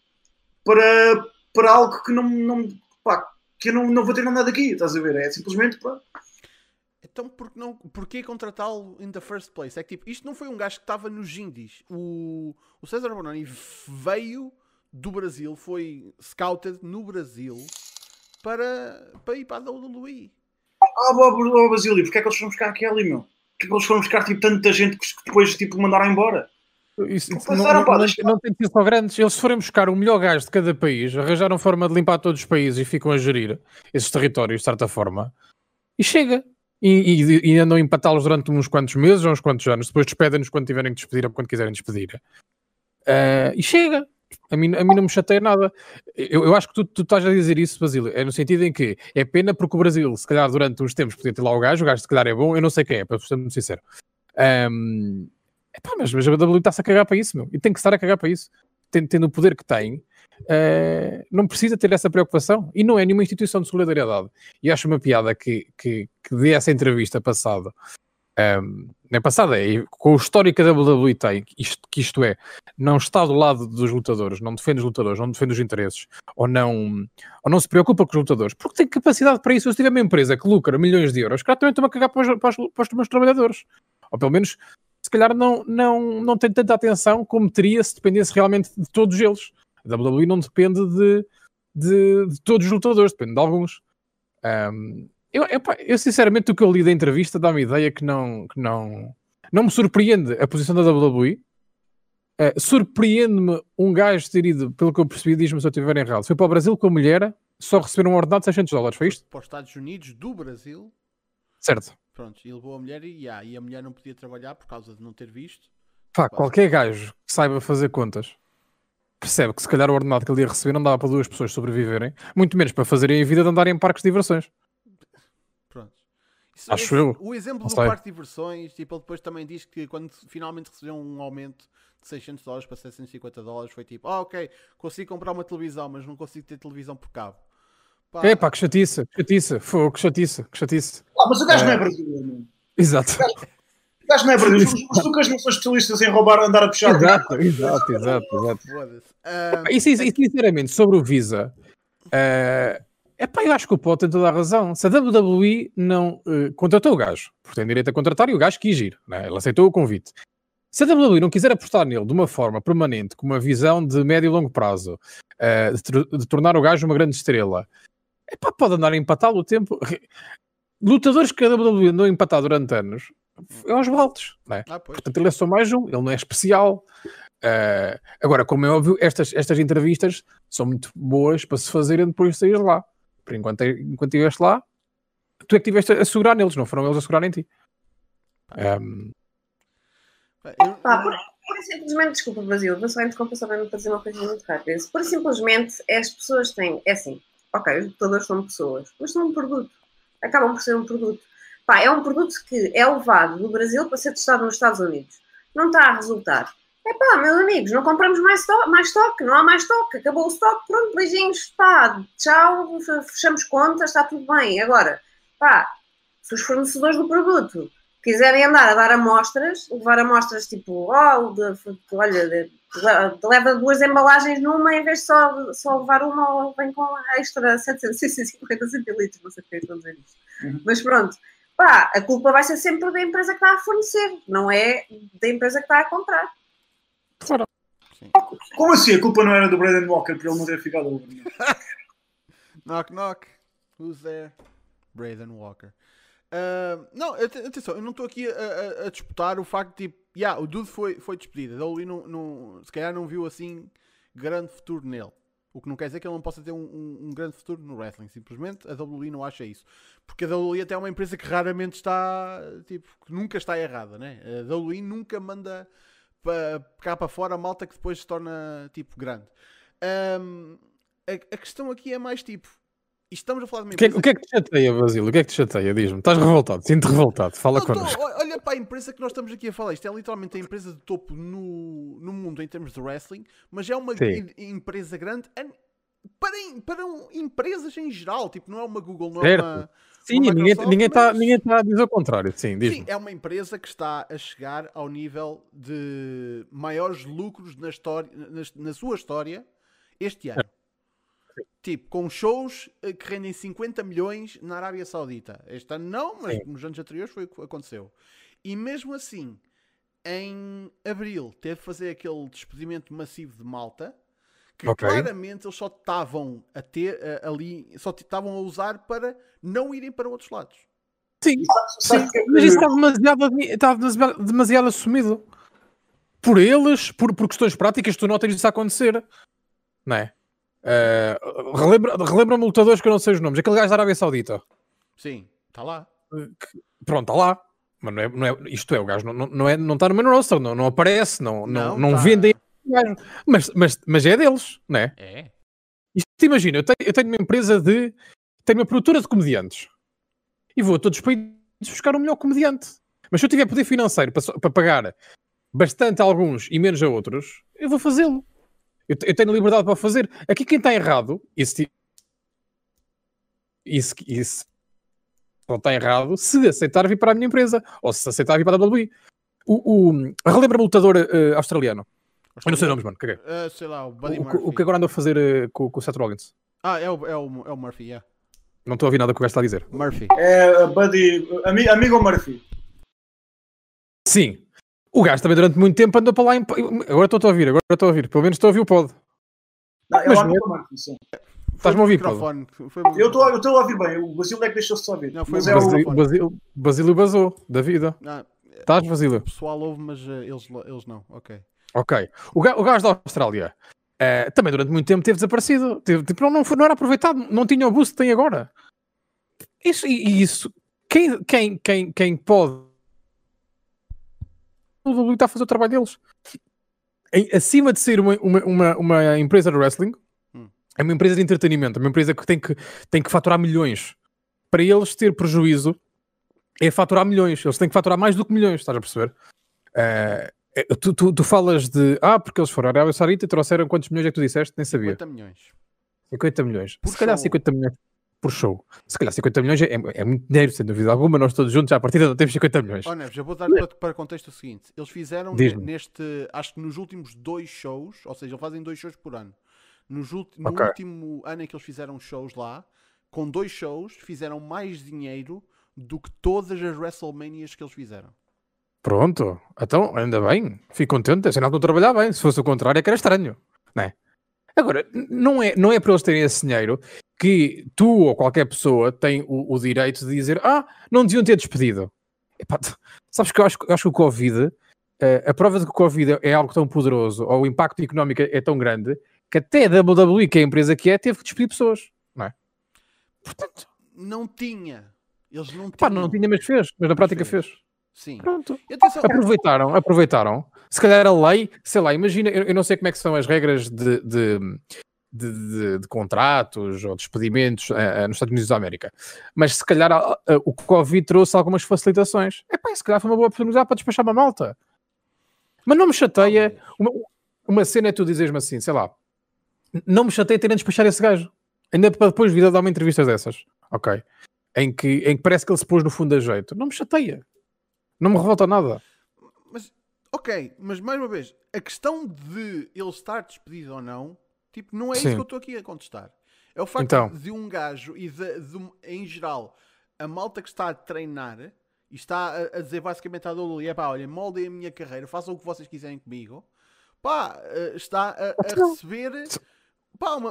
para algo que não, não pá, que eu não vou ter nada daqui, estás a ver? É simplesmente, pá. Então porquê contratá-lo in the first place? É que tipo, isto não foi um gajo que estava nos indies. O César Bononi veio do Brasil, foi scouted no Brasil para ir para a WWE. Ah, Basílio, porque é que eles foram buscar aquele, meu? Porque eles foram buscar tipo, tanta gente que depois tipo, mandaram embora? Isso, não tem que ser só grandes. Eles forem buscar o melhor gajo de cada país, arranjaram forma de limpar todos os países e ficam a gerir esses territórios de certa forma. E chega. E andam a empatá-los durante uns quantos meses ou uns quantos anos. Depois despedem-nos quando tiverem que despedir ou quando quiserem despedir. E chega. A mim não me chateia nada. Eu acho que tu estás a dizer isso, Basílio. É no sentido em que é pena porque o Brasil, se calhar, durante uns tempos podia ter lá o gajo se calhar é bom. Eu não sei quem é, para ser muito sincero. Epá, mas a WWE está-se a cagar para isso, meu. E tem que estar a cagar para isso. Tendo o poder que tem, não precisa ter essa preocupação. E não é nenhuma instituição de solidariedade. E acho uma piada que dê essa entrevista passada. Não é passada, é com o histórico da WWE tem, que isto é, não está do lado dos lutadores, não defende os lutadores, não defende os interesses, ou não se preocupa com os lutadores, porque tem capacidade para isso. Se tiver uma empresa que lucra milhões de euros, claramente estão a cagar para os meus trabalhadores. Ou pelo menos... se calhar não tem tanta atenção como teria se dependesse realmente de todos eles. A WWE não depende de todos os lutadores, depende de alguns. Eu sinceramente, o que eu li da entrevista dá-me a ideia que não me surpreende a posição da WWE. Surpreende-me um gajo ter ido, pelo que eu percebi, diz-me se eu estiver errado. Foi para o Brasil com a mulher, só receberam um ordenado de $600, foi isto? Para os Estados Unidos do Brasil. Certo. Pronto, e levou a mulher e a mulher não podia trabalhar por causa de não ter visto. Pá, qualquer gajo que saiba fazer contas percebe que se calhar o ordenado que ele ia receber não dava para duas pessoas sobreviverem, muito menos para fazerem a vida de andarem em parques de diversões. Pronto. Isso, acho eu. O exemplo do parque de diversões, tipo, ele depois também diz que quando finalmente recebeu um aumento de $600 para $750, foi tipo, ok, consigo comprar uma televisão, mas não consigo ter televisão por cabo. É pá, que chatice, que chatice. Ah, mas o gajo não é brasileiro. Exato. O gajo não é brasileiro. Os tucas não são especialistas em roubar, andar a puxar. Exato. E sinceramente, sobre o Visa, epá, eu acho que o Pó tem toda a razão. Se a WWE não contratou o gajo, porque tem direito a contratar e o gajo quis ir, né? Ele aceitou o convite. Se a WWE não quiser apostar nele de uma forma permanente, com uma visão de médio e longo prazo, de tornar o gajo uma grande estrela, epá, pode andar a empatá-lo o tempo. Lutadores que a WWE andou a empatar durante anos é aos baldes, não é? Portanto, ele é só mais um, ele não é especial. Agora, como é óbvio, estas entrevistas são muito boas para se fazerem depois de sair lá. Por enquanto estiveste lá, tu é que estiveste a segurar neles, não foram eles a segurar em ti. Pura e simplesmente, desculpa, Brasil, vou só interromper só para fazer uma coisa muito rápida. Pura e simplesmente, as pessoas têm, é assim, ok, os lutadores são pessoas, mas são um produto, acabam por ser um produto. Pá, é um produto que é levado do Brasil para ser testado nos Estados Unidos. Não está a resultar. É pá, meus amigos, não compramos mais estoque, não há mais estoque, acabou o estoque, pronto, beijinhos, pá, tchau, fechamos contas, está tudo bem. Agora, pá, se os fornecedores do produto quiserem andar a dar amostras, levar amostras tipo, leva duas embalagens numa em vez de só levar uma, ou vem com extra 750 centilitros, não sei o que estou a dizer isto. Uhum. Mas pronto, pá, a culpa vai ser sempre da empresa que está a fornecer, não é da empresa que está a comprar. Claro. Sim. Como assim? A culpa não era do Brandon Walker por ele não ter ficado over? Knock, knock. Who's there? Brandon Walker. Não, atenção, eu não estou aqui a disputar o facto de tipo, o Dude foi despedido, a WWE não, se calhar não viu assim grande futuro nele, o que não quer dizer que ele não possa ter um grande futuro no wrestling. Simplesmente a WWE não acha isso, porque a WWE até é uma empresa que raramente está, tipo, que nunca está errada, né? A WWE nunca manda cá para fora a malta que depois se torna tipo grande. A questão aqui é mais tipo, estamos a falar de uma empresa... O que é que te chateia, Basílio? O que é que te chateia? Diz-me. Estás revoltado? Sinto-te revoltado. Fala connosco. Olha para a empresa que nós estamos aqui a falar. Isto é literalmente a empresa de topo no mundo em termos de wrestling, mas é uma empresa grande para empresas em geral. Tipo, não é uma Google, não é uma... Sim, ninguém está a dizer o contrário. Sim, diz-me. Sim, é uma empresa que está a chegar ao nível de maiores lucros na sua história este ano. tipo, com shows que rendem 50 milhões na Arábia Saudita. Este ano não, mas nos anos anteriores foi o que aconteceu. E mesmo assim, em abril, teve de fazer aquele despedimento massivo de malta, que claramente eles só estavam a ter ali, só estavam a usar para não irem para outros lados. Sim, sim, mas isso estava demasiado assumido por eles, por questões práticas. Tu notas isso a acontecer, não é? Relembra-me lutadores que eu não sei os nomes. Aquele gajo da Arábia Saudita, sim, está lá, pronto, está lá, mas não é, isto é, o gajo não está no main roster, não aparece, não vende, mas é deles, não é? É. Isto, imagina, eu tenho uma empresa de, tenho uma produtora de comediantes. E vou a todos os países buscar o melhor comediante. Mas se eu tiver poder financeiro para pagar bastante a alguns e menos a outros, eu vou fazê-lo. Eu tenho liberdade para fazer. Aqui quem está errado, isso não está errado, se aceitar vir para a minha empresa. Ou se aceitar vir para a WWE. Relembra-me o lutador australiano. Eu não sei nomes, mano. Sei lá, o Buddy Murphy. O que agora andou a fazer com o Seth Rollins. É o Murphy, yeah. Não estou a ouvir nada que o gajo está a dizer. Murphy. É Buddy... Amigo Murphy. Sim. O gajo também durante muito tempo andou para lá em... Agora estou a ouvir. Pelo menos estou a ouvir o pod. Não, mas, o Murphy, sim. Estás-me a ouvir, pod? Eu estou a ouvir bem. O Basílio é que deixou-se ouvir. Não, foi o Basílio basou da vida. Estás, Basílio? O pessoal ouve, mas eles não. Ok. O gajo da Austrália... também durante muito tempo teve desaparecido, não era aproveitado, não tinha o boost que tem agora. Isso quem pode, o WWE está a fazer o trabalho deles. Acima de ser uma empresa de wrestling, é uma empresa de entretenimento, é uma empresa que tem que faturar milhões. Para eles ter prejuízo é faturar milhões, eles têm que faturar mais do que milhões, estás a perceber? Tu falas de... porque eles foram à Arábia Saudita e trouxeram quantos milhões é que tu disseste? Nem sabia. 50 milhões. 50 milhões. Se calhar 50 milhões por show. Se calhar 50 milhões é muito dinheiro, sem dúvida alguma. Nós todos juntos, à partida, não temos 50 milhões. Oh, Neves, eu vou dar para contexto o seguinte. Eles fizeram neste... Acho que nos últimos 2 shows, ou seja, eles fazem 2 shows por ano. No último ano em que eles fizeram shows lá, com 2 shows, fizeram mais dinheiro do que todas as WrestleManias que eles fizeram. Pronto, então ainda bem, fico contente, é sinal que estou a trabalhar bem. Se fosse o contrário é que era estranho, não é? Agora, não é para eles terem esse dinheiro que tu ou qualquer pessoa tem o direito de dizer não deviam ter despedido. Epá, sabes que eu acho que o Covid, a prova de que o Covid é algo tão poderoso, ou o impacto económico é tão grande, que até a WWE, que é a empresa que é, teve que despedir pessoas, não é? Portanto... Não tinha, mas na prática fez. Sim. Pronto. Aproveitaram. Se calhar a lei, sei lá, imagina, eu não sei como é que são as regras de contratos ou de expedimentos nos Estados Unidos da América, mas se calhar o Covid trouxe algumas facilitações. Se calhar foi uma boa oportunidade para despachar uma malta. Mas não me chateia, uma cena é tu dizeres-me assim, sei lá, não me chateia terem de despachar esse gajo. Ainda para depois vir a dar uma entrevista dessas, em que parece que ele se pôs no fundo a jeito. Não me chateia. Não me revolta nada. Mas, mas mais uma vez, a questão de ele estar despedido ou não, não é isso que eu estou aqui a contestar. É o facto de um gajo e em geral, a malta que está a treinar e está a dizer basicamente à WWE, olha, moldem a minha carreira, façam o que vocês quiserem comigo, está a receber...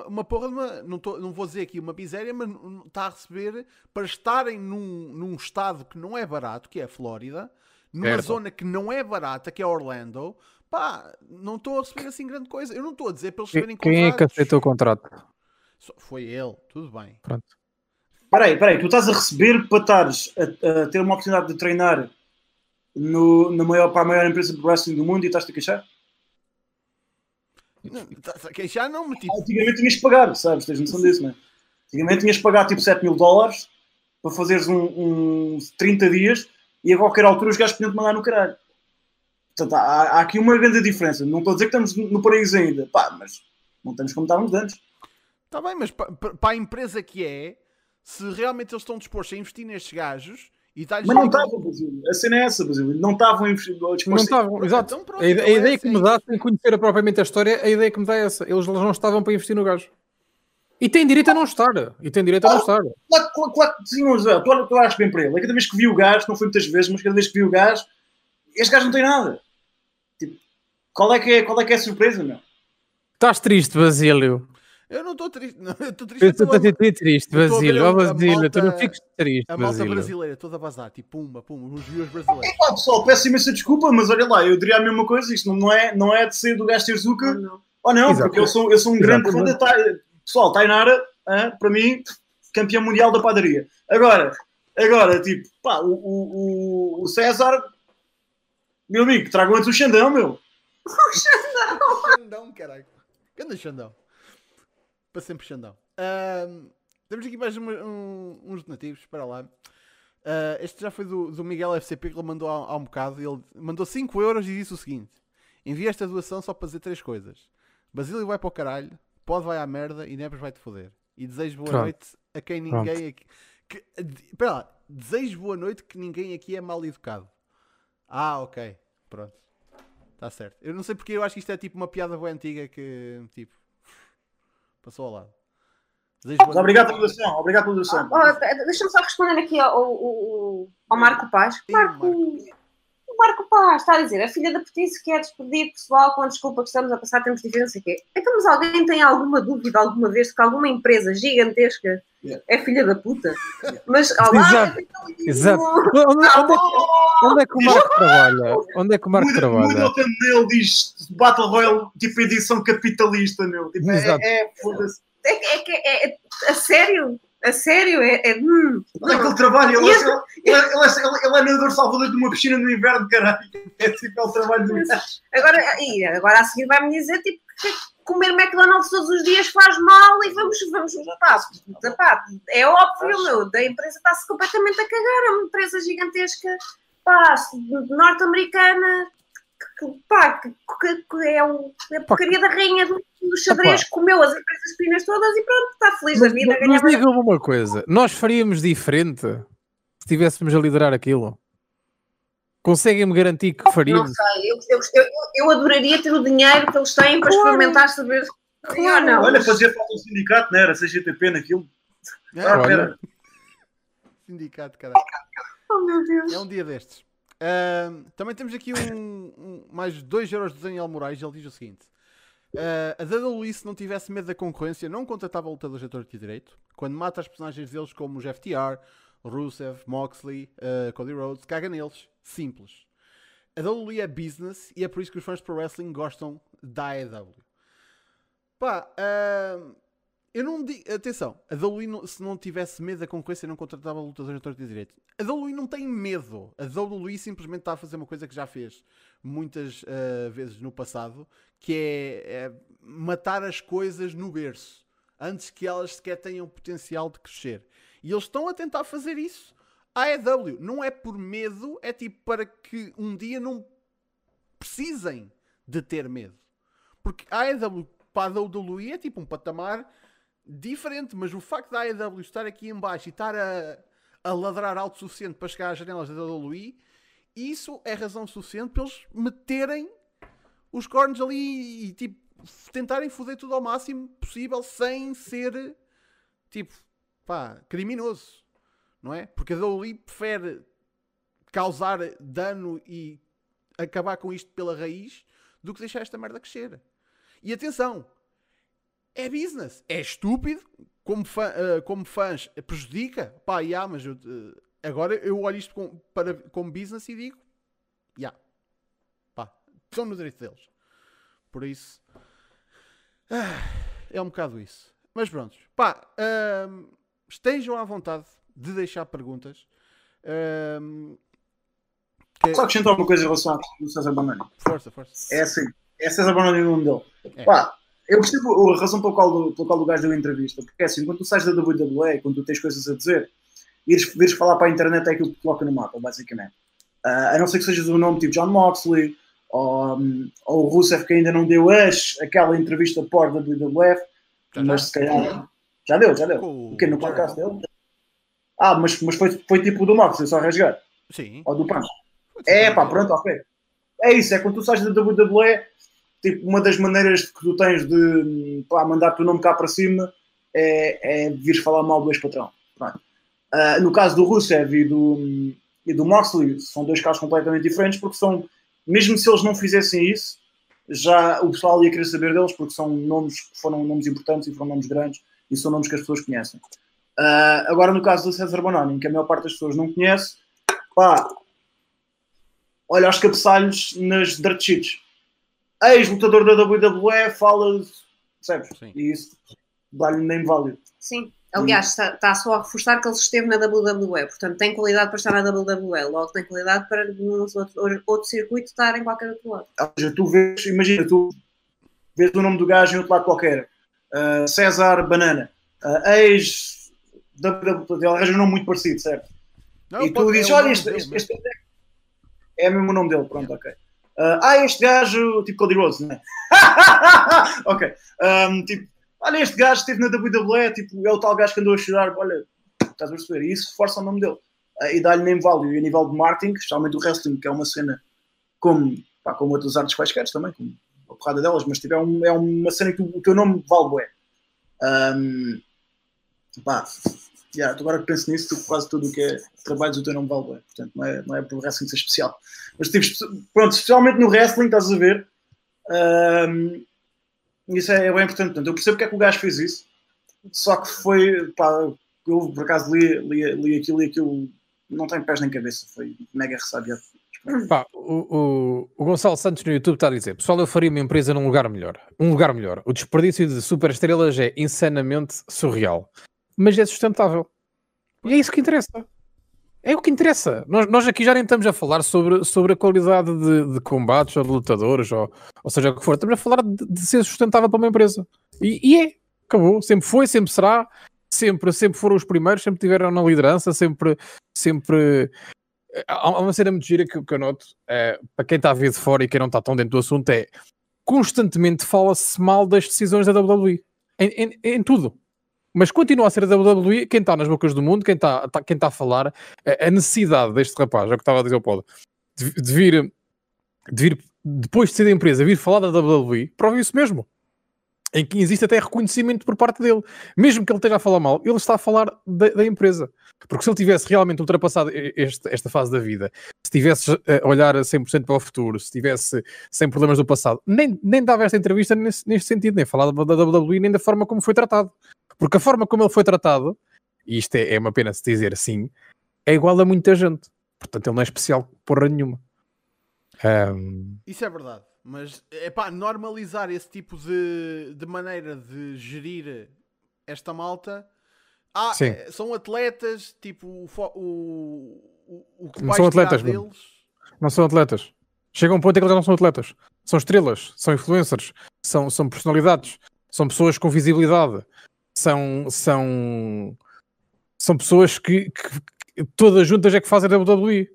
uma porra de uma... Não vou dizer aqui uma miséria, mas está a receber para estarem num estado que não é barato, que é a Flórida, numa zona que não é barata, que é Orlando. Não estou a receber assim grande coisa. Eu não estou a dizer para eles terem contratos. Quem é que aceitou o contrato? Foi ele. Tudo bem. Pronto. Espera aí. Tu estás a receber para estares a ter uma oportunidade de treinar para a maior empresa de wrestling do mundo e estás-te a queixar? Antigamente tinhas que pagar, sabes? Tens noção disso, não é? Antigamente tinhas que pagar tipo $7,000 para fazeres 30 dias e a qualquer altura os gajos podiam te mandar no caralho. Portanto, há aqui uma grande diferença. Não estou a dizer que estamos no paraíso ainda, mas não estamos como estávamos antes. Está bem, mas para a empresa que é, se realmente eles estão dispostos a investir nestes gajos. Mas não estavam, Basílio. A cena é essa, Basílio. Não estavam dispostos. Não estavam, exato. Então, a ideia que me dá, sem conhecer propriamente a história, a ideia que me dá é essa. Eles não estavam para investir no gajo. E tem direito a não estar. E tem direito a não estar. Claro que sim, eu acho bem para ele. Cada vez que vi o gajo, não foi muitas vezes, mas cada vez que vi o gajo, este gajo não tem nada. Tipo, qual é que é a surpresa, meu? Estás triste, Basílio. Eu não estou triste, não. Eu estou triste. Triste, Basílio. Ó, Basílio, tu não fiques triste. A malta brasileira toda a bazar, tipo, pumba, os viewers brasileiros. É, pá, pessoal, peço imensa desculpa, mas olha lá, eu diria a mesma coisa. Isto não é de ser do gajo ter zuca. Ou não, exato, porque eu sou um grande fã da Tye. Pessoal, Tainara, para mim, campeão mundial da padaria. Agora tipo, pá, o César, meu amigo, trago antes o Xandão, meu. O Xandão, caralho. Grande Xandão. Para sempre Xandão. Temos aqui mais uns donativos, para lá. Este já foi do Miguel FCP, que ele mandou há um bocado. Ele mandou 5 euros e disse o seguinte: envia esta doação só para dizer 3 coisas. Basílio vai para o caralho, Pode vai à merda e Neves vai-te foder. E desejo boa noite a quem ninguém aqui... Espera lá. Desejo boa noite que ninguém aqui é mal educado. Ah, ok. Pronto. Está certo. Eu não sei porque eu acho que isto é tipo uma piada boa antiga que tipo... Passou ao lado. Obrigado pela doação. Deixa-me só responder aqui ao Marco Paz. Marco Paz está a dizer, a filha da Petice quer despedir pessoal com a desculpa que estamos a passar, temos de dizer não sei o quê. Então, mas alguém tem alguma dúvida alguma vez de que alguma empresa gigantesca é filha da puta? Mas, exato. Onde é que o Marco trabalha? Onde é que o Marco trabalha? Muda o thumbnail, diz Battle Royale, tipo edição capitalista, meu. Tipo, exato. É a sério? A sério? Não é que ele trabalha, ele é nadador salvador de uma piscina no inverno, caralho. É tipo, ele trabalha do agora a seguir vai-me dizer, tipo, que comer McDonald's todos os dias faz mal e vamos é óbvio, meu, da empresa está-se completamente a cagar, é uma empresa gigantesca, pá, norte-americana, que é a porcaria da rainha do xadrez, comeu as empresas pinas todas e pronto, está feliz da vida. Mas diga uma coisa, nós faríamos diferente se estivéssemos a liderar aquilo? Conseguem-me garantir que faríamos? Não sei, eu adoraria ter o dinheiro que eles têm para experimentar saber se ou não. Olha, fazia falta um sindicato, não era? CGTP naquilo. Era. Sindicato, caralho. Oh, meu Deus. É um dia destes. Também temos aqui mais 2 euros de Daniel Moraes. Ele diz o seguinte: a WWE, se não tivesse medo da concorrência, não contratava lutadores de torto e direito. Quando mata as personagens deles, como os FTR, Rusev, Moxley, Cody Rhodes, caga neles. Simples. A WWE é business e é por isso que os fãs pro wrestling gostam da AEW. Pá, eu não digo, atenção, a WWE, se não tivesse medo da concorrência, não contratava lutadores de torto e direito. A WWE não tem medo. A WWE simplesmente está a fazer uma coisa que já fez muitas vezes no passado, que é matar as coisas no berço, antes que elas sequer tenham potencial de crescer. E eles estão a tentar fazer isso. A AEW não é por medo, é tipo para que um dia não precisem de ter medo. Porque a AEW para a WWE é tipo um patamar diferente, mas o facto da AEW estar aqui em baixo e estar a ladrar alto o suficiente para chegar às janelas da WWE, isso é razão suficiente para eles meterem os cornos ali e tipo tentarem foder tudo ao máximo possível sem ser tipo, pá, criminoso, não é? Porque a WWE prefere causar dano e acabar com isto pela raiz do que deixar esta merda crescer. E atenção, é business, é estúpido, como fãs prejudica, pá, yeah, mas eu, agora eu olho isto como business e digo, yeah, pá, estão no direito deles. Por isso, é um bocado isso. Mas pronto, pá, estejam à vontade de deixar perguntas. Só acrescentar uma coisa em relação ao César Bononi. Força. É assim, é César Bononi o nome dele. É. Pá, eu percebo a razão pelo qual o gajo deu a entrevista, porque é assim, quando tu sais da WWE, quando tu tens coisas a dizer, ires falar para a internet é aquilo que te coloca no mapa, basicamente. A não ser que sejas um nome tipo Jon Moxley, ou o Rusev, que ainda não deu aquela entrevista por WWF, mas se calhar... Já deu. O quê? No podcast dele? Ah, mas foi tipo o do Moxley, só rasgar? Sim. Ou do Punk? É, pá, pronto, ok. É isso, é quando tu sais da WWE... Tipo, uma das maneiras que tu tens de mandar-te o nome cá para cima é vir falar mal do ex-patrão. No caso do Rusev e do Moxley, são dois casos completamente diferentes, porque são, mesmo se eles não fizessem isso, já o pessoal ia querer saber deles, porque são nomes que foram nomes importantes e foram nomes grandes e são nomes que as pessoas conhecem. Agora, no caso do César Bononi, que a maior parte das pessoas não conhece, pá, olha aos cabeçalhos nas dirt sheets. Ex-lutador da WWE, fala, percebes? E isso dá-lhe name value. Sim. Aliás, está só a reforçar que ele esteve na WWE, portanto tem qualidade para estar na WWE, logo tem qualidade para num outro circuito estar em qualquer outro lado. Ou seja, tu vês, imagina, tu vês o nome do gajo em outro lado qualquer, César Banana, ex-WWE, ele arranja um nome muito parecido, certo? Não, e tu dizes, olha, este é mesmo o nome dele, pronto, ok. Este gajo, tipo Cody Rhodes, não é? Ok, tipo... Olha, este gajo esteve na WWE, tipo, é o tal gajo que andou a chorar, olha, estás a perceber? E isso força o nome dele. E dá-lhe name value. E a nível de marketing, especialmente do wrestling, que é uma cena como, pá, como outras artes quaisquer também, como a porrada delas, mas tipo, é uma cena que o teu nome vale bué. Agora que penso nisso, tipo, quase tudo o que é trabalhos, o teu nome vale bué. Portanto, não é para o wrestling ser especial. Mas tipo, pronto, especialmente no wrestling, estás a ver... Isso é bem importante, portanto, eu percebo porque é que o gajo fez isso, só que foi, pá, eu por acaso li aquilo, não tem pés nem cabeça, foi mega ressabiado. Pá, o Gonçalo Santos no YouTube está a dizer, pessoal, eu faria uma empresa num lugar melhor, o desperdício de superestrelas é insanamente surreal, mas é sustentável, e é isso que interessa. É o que interessa. Nós aqui já nem estamos a falar sobre a qualidade de combates ou de lutadores, ou seja, o que for. Estamos a falar de ser sustentável para uma empresa. E é. Acabou. Sempre foi, sempre será. Sempre foram os primeiros, sempre tiveram na liderança, sempre... Há uma cena muito gira que eu noto, para quem está a ver de fora e quem não está tão dentro do assunto, é constantemente fala-se mal das decisões da WWE. Em tudo. Mas continua a ser a WWE, quem está nas bocas do mundo, quem está a falar, a necessidade deste rapaz, é o que estava a dizer ao Pode, de vir, depois de ser da empresa, vir falar da WWE, prova isso mesmo. Em que existe até reconhecimento por parte dele. Mesmo que ele esteja a falar mal, ele está a falar da empresa. Porque se ele tivesse realmente ultrapassado esta fase da vida, se tivesse a olhar 100% para o futuro, se tivesse sem problemas do passado, nem dava esta entrevista neste sentido, nem falava da WWE, nem da forma como foi tratado. Porque a forma como ele foi tratado, e isto é uma pena se dizer assim, é igual a muita gente. Portanto, ele não é especial porra nenhuma. Isso é verdade. Mas, epá, normalizar esse tipo de maneira de gerir esta malta... Sim. São atletas, tipo, o que vais tirar deles... Não são atletas. Chega um ponto em que eles não são atletas. São estrelas, são influencers, são personalidades, são pessoas com visibilidade... São pessoas que todas juntas é que fazem a WWE.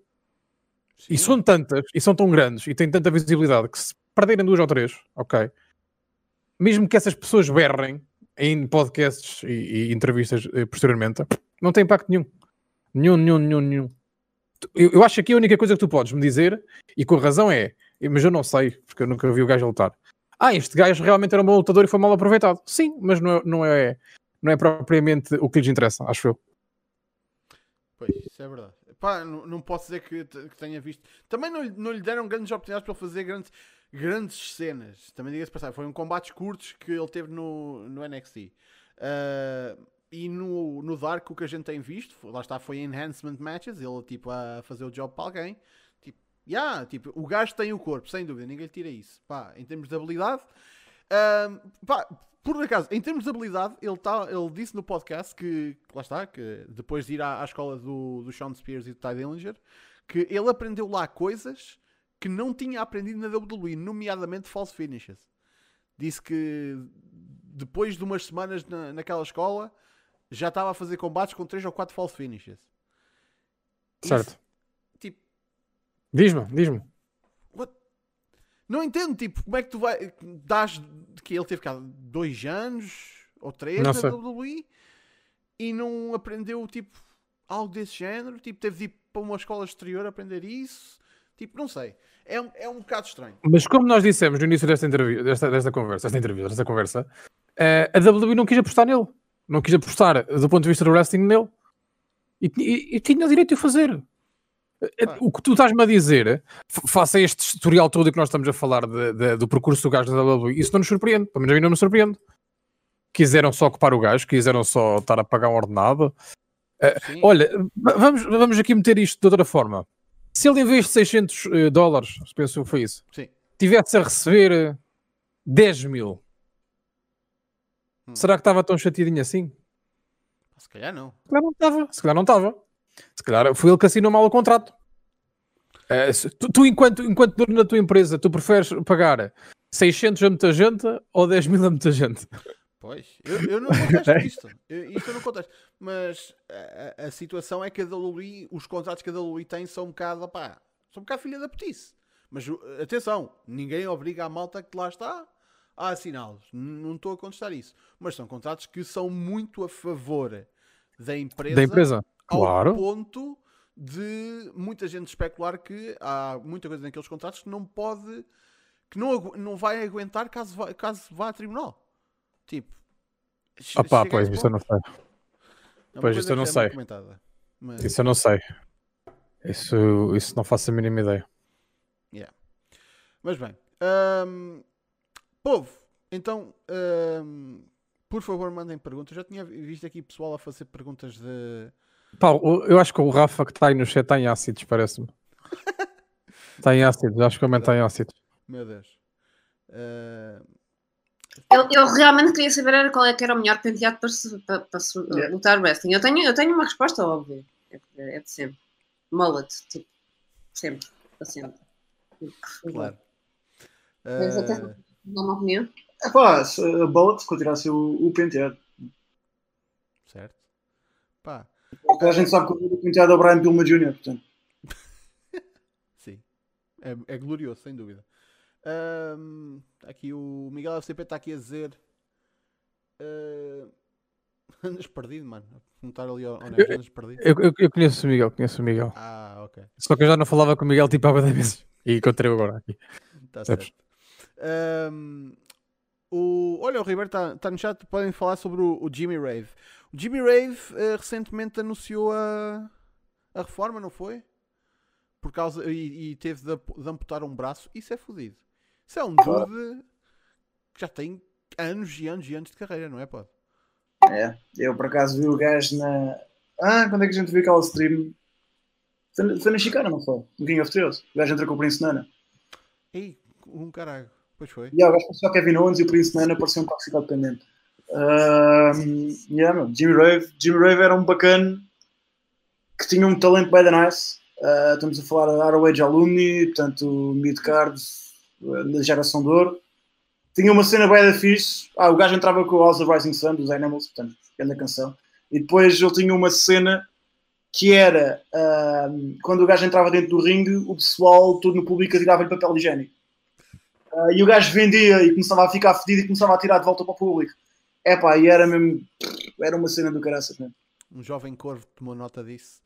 Sim. E são tantas, e são tão grandes, e têm tanta visibilidade, que se perderem 2 ou 3, ok? Mesmo que essas pessoas berrem em podcasts e entrevistas posteriormente, não tem impacto nenhum. Nenhum. Eu acho que aqui a única coisa que tu podes me dizer, e com razão é, mas eu não sei, porque eu nunca vi o gajo a lutar. Este gajo realmente era um bom lutador e foi mal aproveitado. Sim, mas não é propriamente o que lhes interessa, acho eu. Pois, isso é verdade. Pá, não posso dizer que tenha visto. Também não lhe deram grandes oportunidades para ele fazer grandes cenas. Também diga-se passar, foram combates curtos que ele teve no NXT. E no Dark, o que a gente tem visto, lá está, foi enhancement matches, ele tipo a fazer o job para alguém. Tipo, o gajo tem o corpo, sem dúvida, ninguém lhe tira isso. Pá, em termos de habilidade, por acaso, em termos de habilidade, ele disse no podcast que, lá está, que depois de ir à escola do Shawn Spears e do Tye Dillinger, que ele aprendeu lá coisas que não tinha aprendido na WWE, nomeadamente false finishes. Disse que depois de umas semanas naquela escola, já estava a fazer combates com 3 ou 4 false finishes. Certo. Diz-me. What? Não entendo, tipo, como é que tu vais... Que ele teve cá 2 anos ou 3 na WWE e não aprendeu, tipo, algo desse género. Tipo, teve de ir para uma escola exterior aprender isso. Tipo, não sei. É um bocado estranho. Mas como nós dissemos no início desta conversa, a WWE não quis apostar nele. não quis apostar do ponto de vista do wrestling nele e tinha direito de o fazer. O que tu estás-me a dizer, face a este tutorial todo que nós estamos a falar do percurso do gajo da WWE, isso não nos surpreende, pelo menos a mim não me surpreende. Quiseram só ocupar o gajo, quiseram só estar a pagar um ordenado. Olha, vamos aqui meter isto de outra forma. Se ele em vez de $600, penso que foi isso, sim, tivesse a receber 10 mil, será que estava tão chateadinho assim? Se calhar não. Se calhar não estava. Se calhar foi ele que assinou mal o contrato. Tu enquanto dono da tua empresa, tu preferes pagar 600 a muita gente ou 10 mil a muita gente? Pois, eu não contesto isto. Isto eu não contesto. Mas a situação é que a WWE, os contratos que a WWE tem são um bocado, pá, são um bocado filha da petice. Mas atenção, ninguém obriga a malta que lá está a assiná-los. Não estou a contestar isso. Mas são contratos que são muito a favor da empresa. Da empresa, claro. Ao ponto de muita gente especular que há muita coisa naqueles contratos que não pode, que não vai aguentar caso vá a tribunal. Tipo, opa, pois isso eu não sei. Pois isso eu não sei. Mas... Isso eu não sei. Isso não faço a mínima ideia. Yeah. Mas bem, povo, então por favor mandem perguntas. Eu já tinha visto aqui pessoal a fazer perguntas de... Paulo, eu acho que o Rafa que está aí no chat está em ácidos, parece-me. Está em ácidos, acho que também está em ácidos. Meu Deus. Eu realmente queria saber era qual é que era o melhor penteado para lutar wrestling. Eu tenho uma resposta óbvia. É de sempre. Mullet, tipo. Sempre. Para sempre. Claro. Mas até não uma opinião. Pá, a mullet continuará a ser o penteado. Certo. Pá. A gente sabe que o penteado é o Brian Pillman Jr., portanto. Sim. É glorioso, sem dúvida. Aqui o Miguel FCP está aqui a dizer andas perdido, mano. Não estar ali honesto, andas perdido. Eu conheço o Miguel. Ah, ok. Só que eu já não falava com o Miguel tipo há bastante vezes. E encontrei-o agora aqui. Está certo. Olha, o Ribeiro está no chat. Podem falar sobre o Jimmy Rave. O Jimmy Rave recentemente anunciou a reforma, não foi? Por causa, e teve de amputar um braço. Isso é fodido. Isso é um dude que já tem anos e anos e anos de carreira, não é, pá? É, eu por acaso vi o gajo na... quando é que a gente viu aquela stream? Foi na Chicana, não foi? No King of Thrones. O gajo entrou com o Prince Nana. Ei, caralho. Pois foi. E o gajo passou a Kevin Owens e o Prince Nana parecia um toxicado dependente. Jimmy Rave era um bacana que tinha um talento bem da nice. Estamos a falar da ROH Alumni, portanto, mid-cards da geração de ouro. Tinha uma cena bem da fixe. O gajo entrava com o House of Rising Sun, dos Animals, portanto, grande canção. E depois ele tinha uma cena que era, quando o gajo entrava dentro do ringue, o pessoal, todo no público, tirava-lhe papel higiênico. E o gajo vendia e começava a ficar fedido e começava a tirar de volta para o público. Epá, e era mesmo... Era uma cena do caraças mesmo. Um jovem corvo tomou nota disso.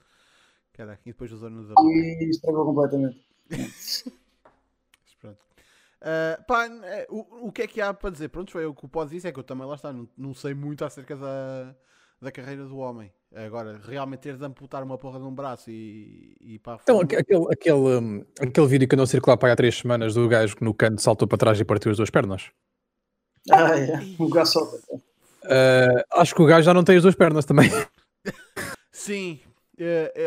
Caraca, e depois usou no... E estragou completamente. Pronto. O que é que há para dizer? Pronto, foi o que o Podi disse, é que eu também lá está, não sei muito acerca da carreira do homem. Agora, realmente ter de amputar uma porra de um braço e pá... Então, aquele vídeo que andou a circular para aí há 3 semanas do gajo que no canto saltou para trás e partiu as 2 pernas. É. O gajo solta. Acho que o gajo já não tem as 2 pernas também. Sim.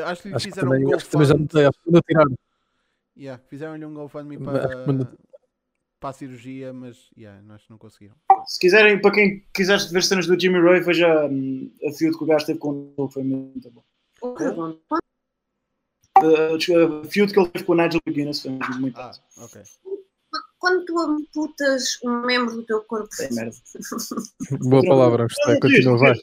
Acho que lhe fizeram um GoFundMe. Fizeram-lhe um GoFundMe para a cirurgia, mas nós não conseguiram. Se quiserem, para quem quiser ver cenas do Jimmy Rave, veja a feud que o gajo teve com ele, foi muito bom. A feud que ele teve com o Nigel McGuinness foi muito bom. Okay. Quando tu amputas um membro do teu corpo, é merda. Boa palavra, gostei. Continua, vai.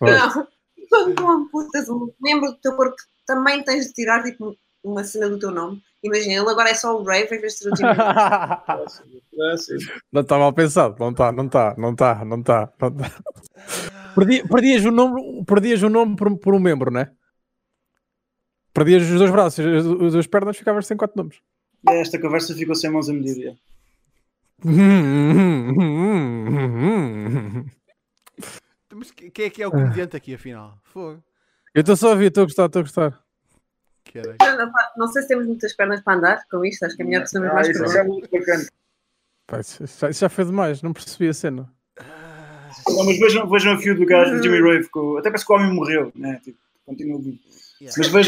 Não. Quando tu amputas um membro do teu corpo, também tens de tirar tipo, uma cena do teu nome. Imagina, ele agora é só o Rave em vez de ser o Jimmy. Não está mal pensado, não está. Perdias o nome por um membro, não é? Perdias os 2 braços, as 2 pernas, ficavas sem 4 nomes. Esta conversa ficou sem mãos à medida. Mas Quem é que é o comediante aqui, afinal? Fogo. Eu estou só a ouvir, estou a gostar. Não sei se temos muitas pernas para andar com isto, acho que a minha opção é mais bacana. Já foi demais, não percebi a cena. Não, mas vejam a fio do gajo do Jimmy Rave, até parece que o homem morreu, né? Tipo, continua o vídeo. Yeah. Mas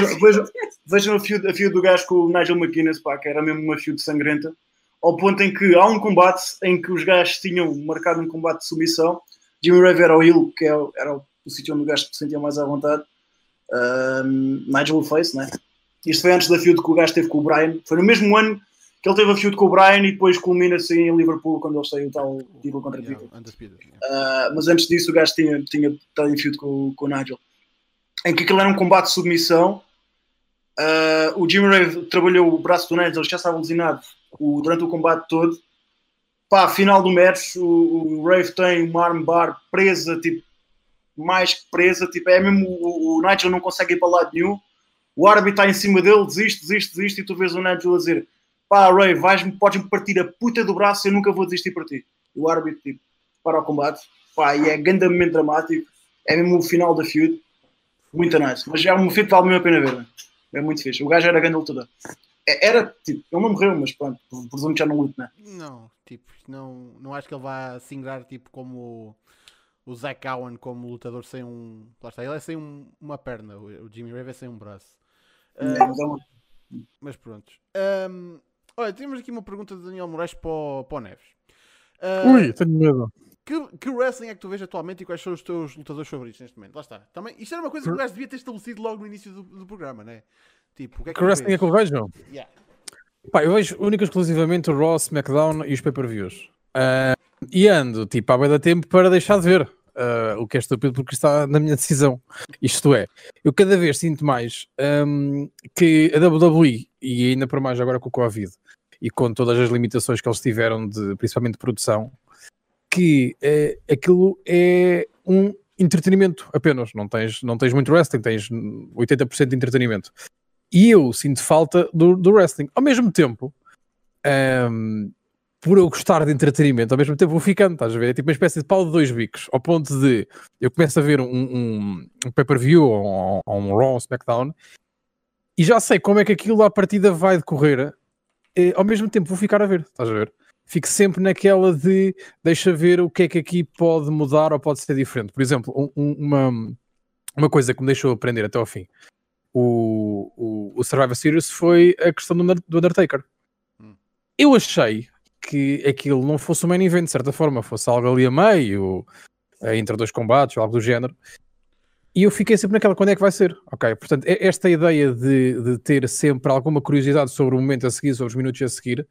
vejam a fio do gajo com o Nigel McGuinness, pá, que era mesmo uma fio de sangrenta, ao ponto em que há um combate em que os gajos tinham marcado um combate de submissão. Jimmy Rave era o heel, que era o sítio onde o gajo se sentia mais à vontade. Nigel Face, né? Isto foi antes da feud que o gajo teve com o Brian. Foi no mesmo ano que ele teve a feud com o Brian e depois culmina-se em Liverpool quando ele saiu tal título contra Vitor. Mas antes disso o gajo tinha estado em feud com o Nigel, em que aquilo era um combate de submissão. O Jimmy Rave trabalhou o braço do Nigel, já estava lesionado durante o combate todo. Pá, final do match o Rave tem uma armbar presa, tipo mais presa, tipo, é mesmo o Nigel não consegue ir para lado nenhum, o árbitro está em cima dele, desiste, e tu vês o Nigel a dizer, pá Ray, podes-me partir a puta do braço, eu nunca vou desistir para ti. E o árbitro, tipo, para o combate, pá, e é grandemente dramático, é mesmo o final da feud, muito nice, mas é um feud que vale mesmo a pena ver, é muito fixe, o gajo era grande lutador, era, tipo, ele não morreu, mas pronto, presumo que já não luta, né? Não, tipo, não acho que ele vá se ingrar, tipo, como... O Zack Owen como lutador sem um... Lá está, ele é sem uma perna. O Jimmy Rave é sem um braço. Mas pronto. Olha, temos aqui uma pergunta de Daniel Moraes para o Neves. Ui, tenho medo. Que wrestling é que tu vês atualmente e quais são os teus lutadores favoritos neste momento? Lá está. Também, isto era uma coisa que o gajo devia ter estabelecido logo no início do programa, não é? Tipo, o que é que wrestling é que eu vejo? Yeah. Pá, eu vejo única e exclusivamente o Raw, SmackDown e os pay-per-views. E ando, tipo, há bem da tempo para deixar de ver, o que é estúpido porque está na minha decisão, isto é, eu cada vez sinto mais que a WWE, e ainda para mais agora com o Covid e com todas as limitações que eles tiveram, principalmente de produção, que aquilo é um entretenimento apenas, não tens muito wrestling, tens 80% de entretenimento, e eu sinto falta do wrestling, ao mesmo tempo... por eu gostar de entretenimento, ao mesmo tempo vou ficando, estás a ver? É tipo uma espécie de pau de dois bicos, ao ponto de eu começo a ver um pay-per-view ou um Raw, um SmackDown, e já sei como é que aquilo à partida vai decorrer, e, ao mesmo tempo vou ficar a ver, estás a ver? Fico sempre naquela de deixa ver o que é que aqui pode mudar ou pode ser diferente. Por exemplo, uma coisa que me deixou aprender até ao fim, o Survivor Series, foi a questão do Undertaker. Eu achei que aquilo não fosse um main event, de certa forma, fosse algo ali a meio, entre dois combates, ou algo do género, e eu fiquei sempre naquela, quando é que vai ser? Ok, portanto, esta ideia de ter sempre alguma curiosidade sobre o momento a seguir, sobre os minutos a seguir,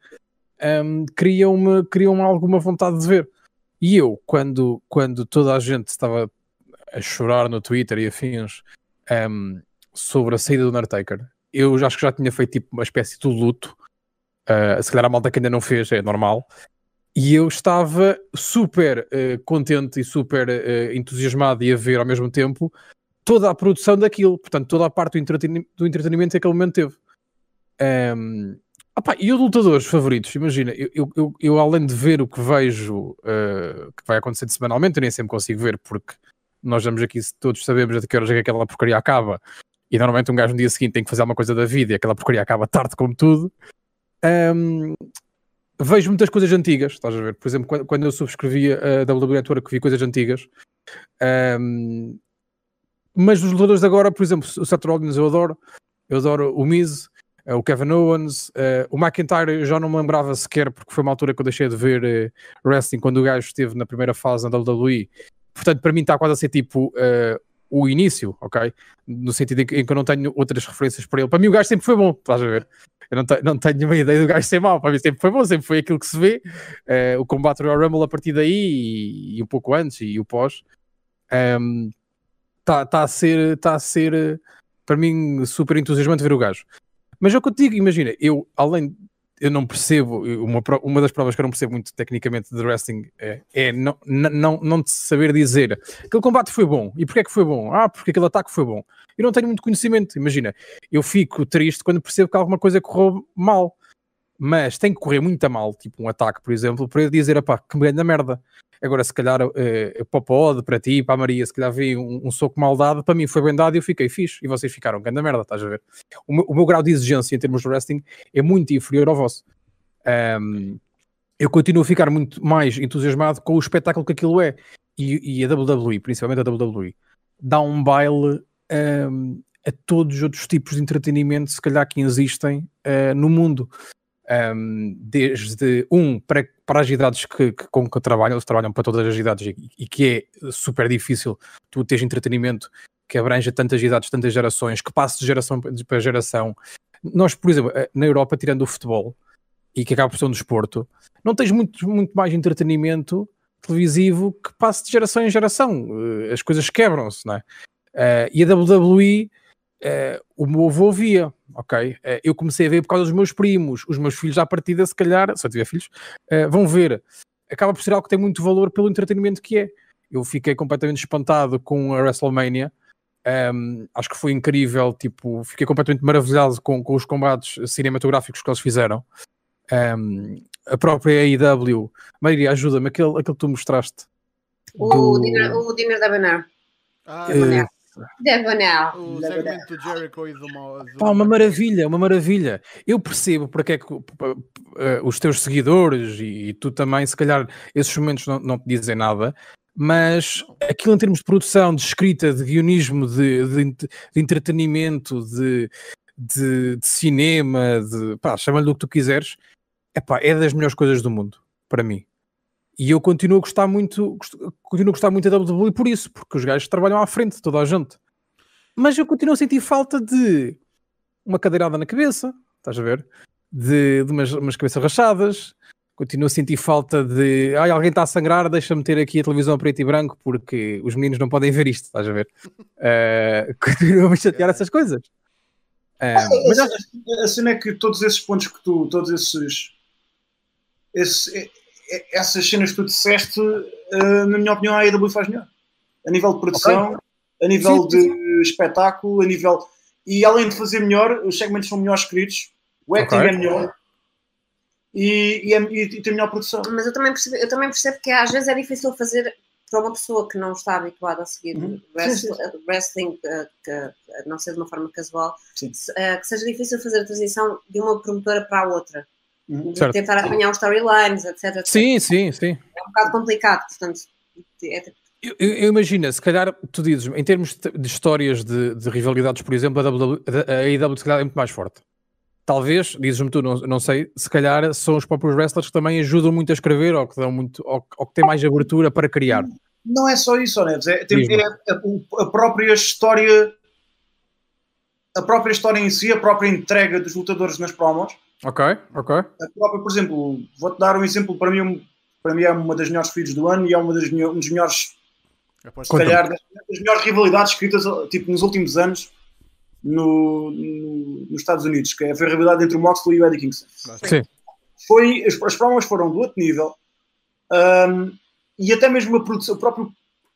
criam alguma vontade de ver. E eu, quando toda a gente estava a chorar no Twitter e afins, sobre a saída do Undertaker, eu acho que já tinha feito tipo uma espécie de luto. Se calhar a malta que ainda não fez, é normal, e eu estava super contente e super entusiasmado e a ver ao mesmo tempo toda a produção daquilo, portanto toda a parte do entretenimento que aquele momento teve. E os lutadores favoritos, imagina, eu além de ver o que vejo, que vai acontecer semanalmente, eu nem sempre consigo ver porque nós estamos aqui, todos sabemos de que horas é que aquela porcaria acaba, e normalmente um gajo no dia seguinte tem que fazer alguma coisa da vida e aquela porcaria acaba tarde como tudo. Vejo muitas coisas antigas, estás a ver? Por exemplo, quando eu subscrevi a WWE Network, vi coisas antigas, mas os lutadores de agora, por exemplo, o Seth Rollins eu adoro o Miz, o Kevin Owens, o McIntyre eu já não me lembrava sequer, porque foi uma altura que eu deixei de ver wrestling, quando o gajo esteve na primeira fase na WWE, portanto para mim está quase a ser tipo o início, ok? No sentido em que eu não tenho outras referências para ele. Para mim o gajo sempre foi bom, estás a ver? Eu não tenho nenhuma ideia do gajo ser mau, para mim sempre foi bom, sempre foi aquilo que se vê, o combate Royal Rumble a partir daí e um pouco antes e o pós, está a ser para mim super entusiasmante ver o gajo. Mas é o que eu te digo, imagina, eu não percebo, uma das provas que eu não percebo muito tecnicamente de wrestling é não saber dizer aquele combate foi bom, e porque é que foi bom? Porque aquele ataque foi bom. Eu não tenho muito conhecimento, imagina, eu fico triste quando percebo que alguma coisa correu mal, mas tem que correr muito a mal, tipo um ataque, por exemplo, para eu dizer, pá, que me ganho na merda. Agora, se calhar, para o Pod, para ti, para a Maria, se calhar vi um soco mal dado, para mim foi bem dado e eu fiquei fixe. E vocês ficaram grande merda, estás a ver? O meu grau de exigência em termos de wrestling é muito inferior ao vosso. Eu continuo a ficar muito mais entusiasmado com o espetáculo que aquilo é. E a WWE, principalmente a WWE, dá um baile a todos os outros tipos de entretenimento, se calhar, que existem no mundo. Para as idades com que trabalham, eles trabalham para todas as idades e que é super difícil tu teres entretenimento que abranja tantas idades, tantas gerações, que passe de geração para geração. Nós, por exemplo, na Europa, tirando o futebol e que acaba por ser um desporto, não tens muito mais entretenimento televisivo que passe de geração em geração. As coisas quebram-se, não é? E a WWE, o meu avô via, ok? Eu comecei a ver por causa dos meus primos. Os meus filhos, à partida, se calhar, se eu tiver filhos, vão ver. Acaba por ser algo que tem muito valor pelo entretenimento que é. Eu fiquei completamente espantado com a WrestleMania. Acho que foi incrível, tipo, fiquei completamente maravilhado com os combates cinematográficos que eles fizeram. A própria AEW. Maria, ajuda-me, aquele que tu mostraste. O Dinner da Banner. O segmento do Jericho e do Moa. Pá, uma maravilha, uma maravilha. Eu percebo porque é que os teus seguidores e tu também, se calhar, esses momentos não te dizem nada, mas aquilo em termos de produção, de escrita, de guionismo, de entretenimento, de cinema, pá, chama-lhe o que tu quiseres, epá, é das melhores coisas do mundo, para mim. E eu continuo a gostar muito da WWE por isso, porque os gajos trabalham à frente de toda a gente. Mas eu continuo a sentir falta de uma cadeirada na cabeça, estás a ver? De umas cabeças rachadas. Continuo a sentir falta de... Ai, alguém está a sangrar, deixa-me ter aqui a televisão preto e branco, porque os meninos não podem ver isto, estás a ver? Continuo a chatear essas coisas. Mas a cena é que todos esses pontos que tu... Todos essas cenas que tu disseste, na minha opinião, a AEW faz melhor. A nível de produção, okay, a nível de espetáculo, a nível... E além de fazer melhor, os segmentos são melhor escritos, o acting é melhor e tem melhor produção. Mas eu também percebo que às vezes é difícil fazer para uma pessoa que não está habituada a seguir wrestling, que não seja de uma forma casual, que seja difícil fazer a transição de uma promotora para a outra. De tentar apanhar os storylines, etc. Sim. É um bocado complicado, portanto. Eu imagino, se calhar, tu dizes, em termos de histórias de rivalidades, por exemplo, a AEW se calhar é muito mais forte. Talvez, dizes-me tu, não sei, se calhar são os próprios wrestlers que também ajudam muito a escrever ou que dão muito, ou que têm mais abertura para criar. Não é só isso, Neves, a própria história. A própria história em si, a própria entrega dos lutadores nas promos. Ok. A própria, por exemplo, vou-te dar um exemplo, para mim é uma das melhores feeds do ano e é um dos melhores, se calhar, das melhores rivalidades escritas, tipo, nos últimos anos nos Estados Unidos, que foi a rivalidade entre o Moxley e o Eddie Kingston. Sim. As promos foram do outro nível, e até mesmo a produção,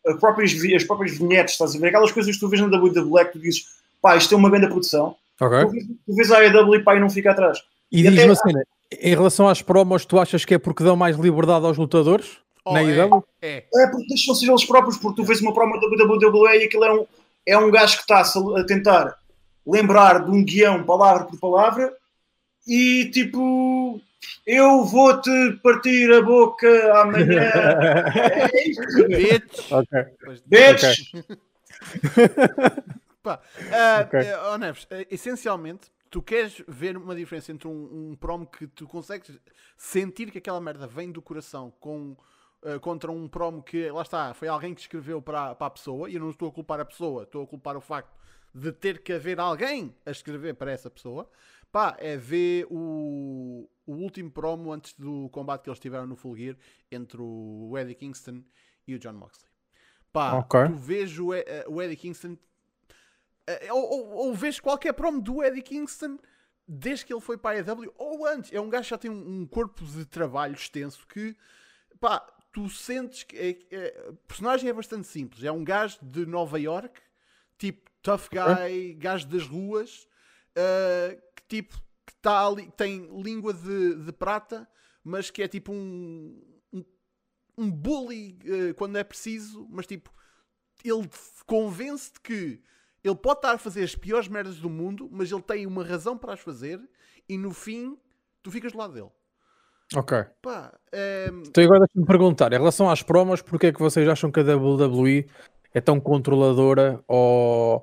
as próprias vinhetes, estás a ver? Aquelas coisas que tu vês na WWE que tu dizes, pá, isto é uma grande produção, tu vês a AEW, pá, e não fica atrás. E diz-me assim, em relação às promos, tu achas que é porque dão mais liberdade aos lutadores? Na AEW? É porque deixam-se eles próprios, porque tu vês uma promo da WWE e aquilo é um gajo que está a tentar lembrar de um guião, palavra por palavra, e tipo, eu vou-te partir a boca amanhã. É isto. Bitch. Pá, Neves, essencialmente... Tu queres ver uma diferença entre um promo que tu consegues sentir que aquela merda vem do coração contra um promo que, lá está, foi alguém que escreveu para a pessoa, e eu não estou a culpar a pessoa, estou a culpar o facto de ter que haver alguém a escrever para essa pessoa. Pá, é ver o último promo antes do combate que eles tiveram no Full Gear entre o Eddie Kingston e o Jon Moxley. Pá, tu vês o Eddie Kingston... Ou vês qualquer promo do Eddie Kingston desde que ele foi para a AEW ou antes. É um gajo que já tem um corpo de trabalho extenso que, pá, tu sentes que... personagem é bastante simples. É um gajo de Nova York, tipo tough guy, gajo das ruas, que tipo que tá ali, tem língua de prata, mas que é tipo um bully quando é preciso, mas tipo, ele convence-te que ele pode estar a fazer as piores merdas do mundo, mas ele tem uma razão para as fazer e no fim tu ficas do lado dele. Ok. Pá, então agora deixa-me perguntar, em relação às promos, porque é que vocês acham que a WWE é tão controladora, ou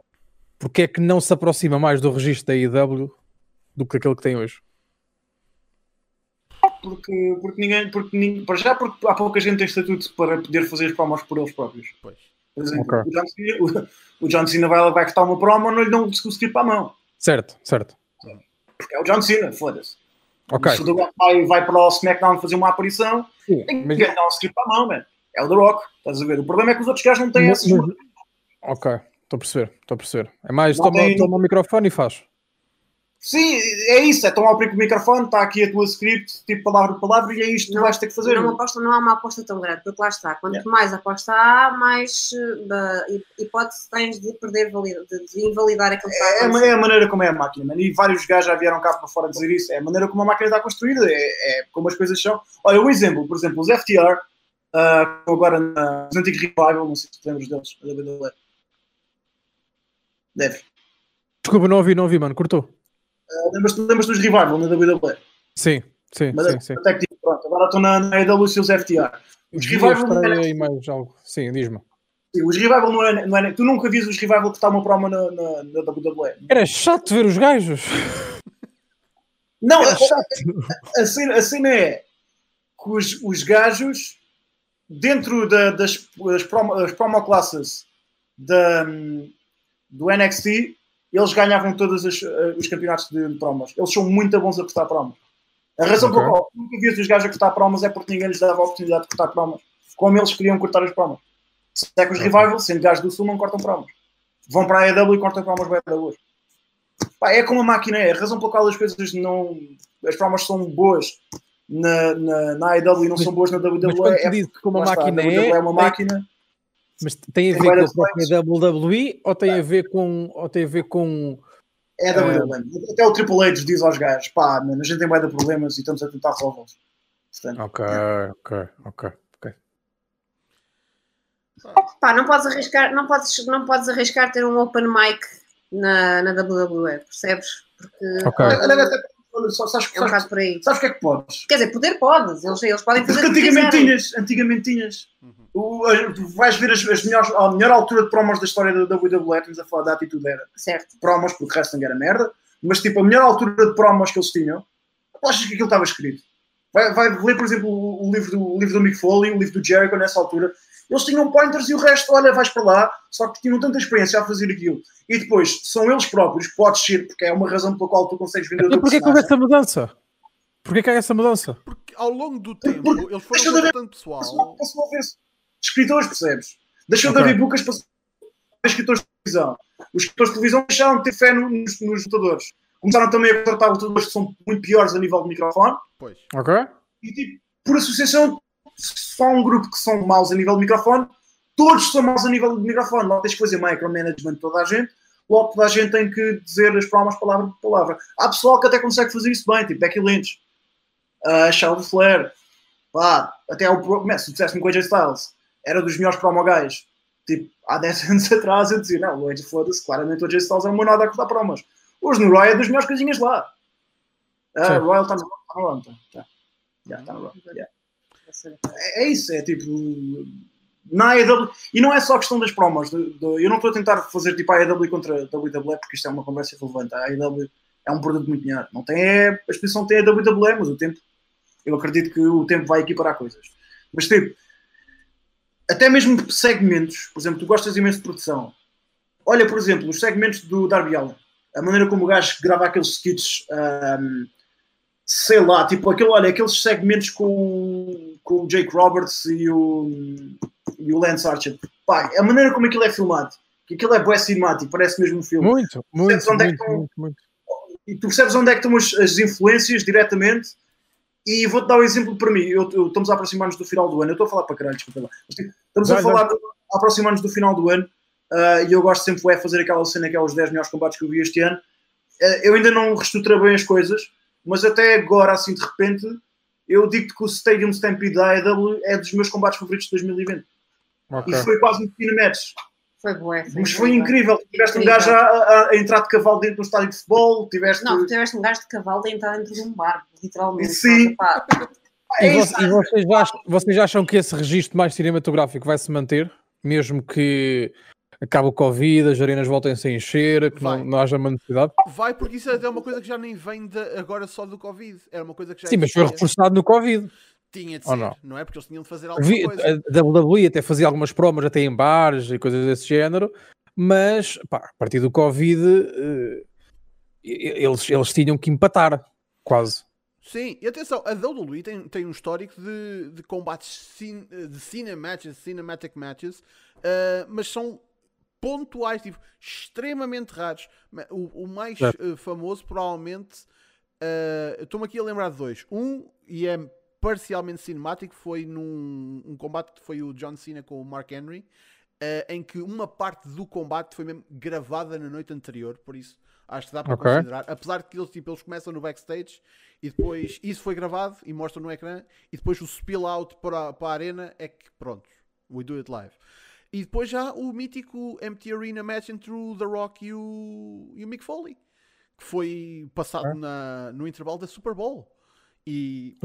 porque é que não se aproxima mais do registro da AEW do que aquele que tem hoje? Porque há pouca gente tem estatuto para poder fazer as promos por eles próprios. Pois. Por exemplo, okay. O John Cena vai cortar uma promo, não lhe dão um discurso para a mão. Certo. Porque é o John Cena, foda-se. Okay. Se o The Rock vai para o SmackDown fazer uma aparição, sim, tem que ganhar um script para a mão, man. É o The Rock, estás a ver? O problema é que os outros gajos não têm essas. Ok, estou a perceber. É mais, toma o microfone e faz. Sim, é isso, é tão ao primeiro microfone, está aqui a tua script, tipo palavra por palavra, e é isto que tu vais ter que fazer. Não há uma aposta tão grande, porque lá está, quanto mais aposta há, mais hipótese tens de perder, de invalidar aquilo que está a acontecer. É a maneira como é a máquina, mano. E vários gajos já vieram cá para fora dizer isso, é a maneira como a máquina está construída, é como as coisas são. Olha, um exemplo, por exemplo, os FTR, agora na antigo Revival, não sei se lembras deles, a WWE. Deve. Desculpa, não ouvi, mano, cortou. Lembras dos Revival na WWE? Sim. Até que, pronto, agora estão na AEW e os FTR. Os Revival não é mais algo. Sim, diz-me. Sim, os Revival não é. Tu nunca vias os Revival que está uma promo na WWE? Era chato ver os gajos. Não, era chato. A cena é que os gajos, dentro das promo classes do NXT, eles ganhavam todos os campeonatos de promos. Eles são muito bons a cortar promos. A razão pela qual nunca vi os gajos a cortar promos é porque ninguém lhes dava a oportunidade de cortar promos, como eles queriam cortar as promos. Se é que os Revival, sendo gajos do Sul, não cortam promos. Vão para a AEW e cortam promos bem da hoje. Pá, é como a máquina é. A razão pela qual as coisas não... As promos são boas na AEW e não são boas na WWE. Mas quando tu dizes que como a máquina é uma máquina... Mas tem a ver com a própria WWE ou tem a ver com... É a WWE. Até o Triple H diz aos gajos, pá, mano, a gente tem mais de problemas e estamos a tentar resolvê-los. Ok. Pá, não podes arriscar ter um open mic na WWE, percebes? Porque... Okay. Sabes o que é que podes? Quer dizer, poder podes. Eles podem fazer. Antigamente tinhas. Vais ver a melhor altura de promos da história da WWE. Estamos a falar da atitude era. Certo. Promos, porque o wrestling era merda. Mas tipo, a melhor altura de promos que eles tinham, tu achas que aquilo estava escrito? Vai ler, por exemplo, o livro do Mick Foley, o livro do Jericho nessa altura. Eles tinham pointers e o resto, olha, vais para lá, só que tinham tanta experiência a fazer aquilo. E depois, são eles próprios, podes ser, porque é uma razão pela qual tu consegues vender o teu personagem. Porquê que há essa mudança? Porque ao longo do tempo, eles foram bastante pessoal. Passou a ver escritores, percebes? Deixou de haver bucas, passou a escritores de televisão. Os escritores de televisão deixaram de ter fé nos lutadores. Começaram também a contratar lutadores que são muito piores a nível de microfone. Pois. Ok. E tipo, por associação... Se há um grupo que são maus a nível de microfone, todos são maus a nível de microfone. Logo tens que fazer micromanagement toda a gente. Logo toda a gente tem que dizer as promos palavra por palavra. Há pessoal que até consegue fazer isso bem, tipo Becky Lynch, Charlotte Flair, pá, até se dissesse com AJ Styles, era dos melhores promo guys. Tipo, há 10 anos atrás eu dizia, não, o AJ, foda-se, claramente o AJ Styles é uma nada a cortar promos. Hoje no Royal é dos melhores coisinhas lá. O Royal está no Royal, está no Royal. É isso, é tipo na AEW, e não é só a questão das promos. Eu não estou a tentar fazer tipo a AEW contra a WWE, porque isto é uma conversa relevante. A AEW é um produto muito dinheiro, não tem a exposição tem a WWE, mas o tempo, eu acredito que o tempo vai equiparar coisas. Mas tipo, até mesmo segmentos, por exemplo, tu gostas imenso de produção. Olha, por exemplo, os segmentos do Darby Allin, a maneira como o gajo grava aqueles skits, sei lá, tipo aqueles segmentos com o Jake Roberts e o Lance Archer. Pá, a maneira como aquilo é filmado, que aquilo é bué cinemático, parece mesmo um filme. Muito. E tu percebes onde é que estão as influências diretamente. E vou-te dar um exemplo para mim. Estamos a aproximar-nos do final do ano. Eu estou a falar para caralho, desculpa lá. A aproximar-nos do final do ano, e eu gosto sempre de fazer aquela cena que é os 10 melhores combates que eu vi este ano. Eu ainda não reestruturei bem as coisas, mas até agora, assim, de repente, eu digo-te que o Stadium Stampede da AEW é dos meus combates favoritos de 2020. Okay. E foi quase um pequeno match. Foi boa, foi. Mas foi incrível. Tiveste um gajo a entrar de cavalo dentro de um estádio de futebol, tiveste... Não, tiveste um gajo de cavalo a entrar dentro de um bar, literalmente. Sim. Vocês acham que esse registro mais cinematográfico vai se manter? Mesmo que acabe o Covid, as arenas voltem-se a encher, que não haja uma necessidade? Vai, porque isso é até uma coisa que já nem vem de agora só do Covid. Era uma coisa que já... Sim, mas foi reforçado no Covid. Tinha de ser, não é? Porque eles tinham de fazer alguma coisa. A WWE até fazia algumas promos, até em bares e coisas desse género, mas pá, a partir do Covid eles tinham que empatar, quase. Sim, e atenção, a WWE tem um histórico de combates de cinematic matches, mas são pontuais, tipo, extremamente raros. O mais famoso, provavelmente, estou-me aqui a lembrar de dois. Um, e é parcialmente cinemático, foi num combate que foi o John Cena com o Mark Henry, em que uma parte do combate foi mesmo gravada na noite anterior, por isso acho que dá para considerar, apesar de que eles começam no backstage e depois isso foi gravado e mostram no ecrã e depois o spill out para a arena é que pronto, we do it live. E depois já o mítico empty arena match entre o The Rock e o Mick Foley, que foi passado no intervalo da Super Bowl e...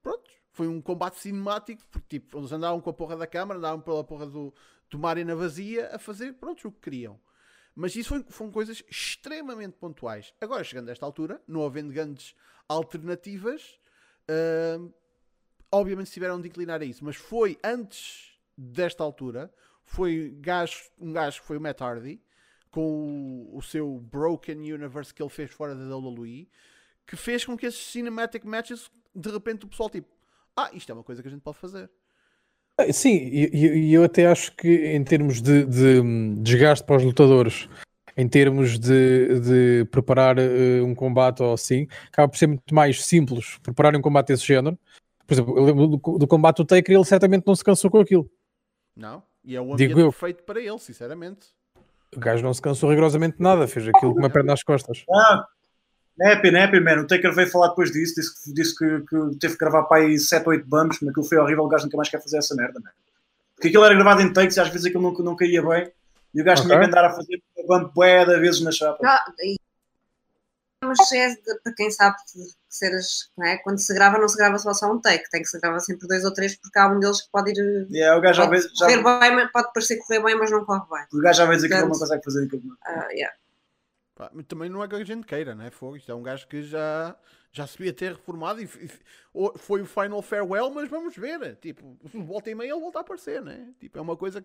Pronto, foi um combate cinemático, porque tipo, eles andavam com a porra da câmara, andavam pela porra de uma arena vazia a fazer, pronto, o que queriam. Mas isso foram coisas extremamente pontuais. Agora, chegando a esta altura, não havendo grandes alternativas, obviamente se tiveram de inclinar a isso, mas foi antes desta altura, foi um gajo que foi o Matt Hardy, com o seu Broken Universe que ele fez fora da WWE, que fez com que esses cinematic matches, de repente o pessoal tipo, isto é uma coisa que a gente pode fazer. Sim, e eu até acho que em termos de desgaste para os lutadores, em termos de preparar um combate ou assim, acaba por ser muito mais simples preparar um combate desse género. Por exemplo, eu lembro do combate do Taker, ele certamente não se cansou com aquilo. Não, e é o ambiente perfeito para ele, sinceramente. O gajo não se cansou rigorosamente de nada, fez aquilo com uma perna nas costas. Happy, man. O Taker veio falar depois disso, disse que teve que gravar para aí 7 ou 8 bumps, mas aquilo foi horrível, o gajo nunca mais quer fazer essa merda, man. Porque aquilo era gravado em takes e às vezes aquilo não caía bem e o gajo tinha que andar a fazer bump bué vezes na chapa. Mas é para quem sabe quando se grava, não se grava só um take, tem que se grava sempre 2 ou 3, porque há um deles que pode ir... o gajo pode parecer correr bem, mas não corre bem. O gajo às vezes aquilo não consegue fazer aquilo. Também não é que a gente queira, né? Isto é um gajo que já se devia ter reformado e foi o final farewell, mas vamos ver. Tipo, volta e meia ele volta a aparecer, né? Tipo, é uma coisa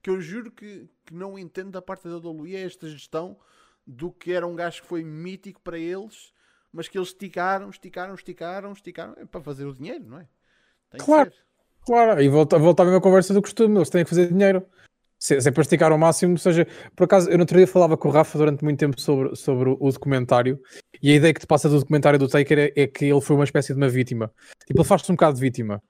que eu juro que não entendo da parte da WWE, é esta gestão do que era um gajo que foi mítico para eles, mas que eles esticaram, é para fazer o dinheiro, não é? Claro, e volta à mesma conversa do costume, eles têm que fazer dinheiro. Se é para esticar ao máximo, ou seja, por acaso, eu no outro dia falava com o Rafa durante muito tempo sobre o documentário, e a ideia que te passa do documentário do Taker é que ele foi uma espécie de uma vítima. Tipo, ele faz-se um bocado de vítima.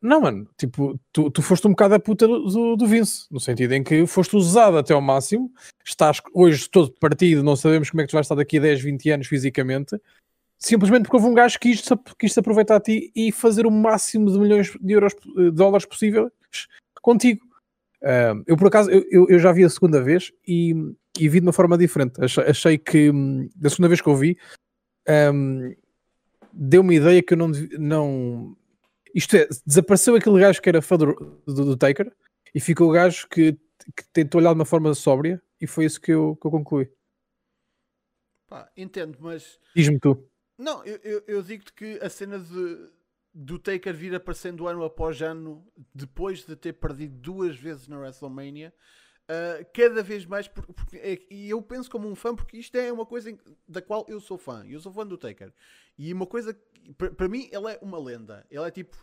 Não, mano, tipo, tu foste um bocado a puta do Vince, no sentido em que foste usado até ao máximo, estás hoje todo partido, não sabemos como é que tu vais estar daqui a 10, 20 anos fisicamente, simplesmente porque houve um gajo que quis aproveitar a ti e fazer o máximo de milhões de euros, dólares possíveis contigo. Eu por acaso eu já vi a segunda vez e vi de uma forma diferente. Achei que da segunda vez que eu vi deu uma ideia que eu não isto é, desapareceu aquele gajo que era fã do Taker e ficou o gajo que tentou olhar de uma forma sóbria e foi isso que eu concluí. Entendo, mas diz-me tu. Não, eu digo-te que a cena do Taker vir aparecendo ano após ano depois de ter perdido 2 vezes na WrestleMania, cada vez mais, e eu penso como um fã, porque isto é uma coisa da qual eu sou fã, do Taker, e uma coisa, para mim ele é uma lenda, ele é tipo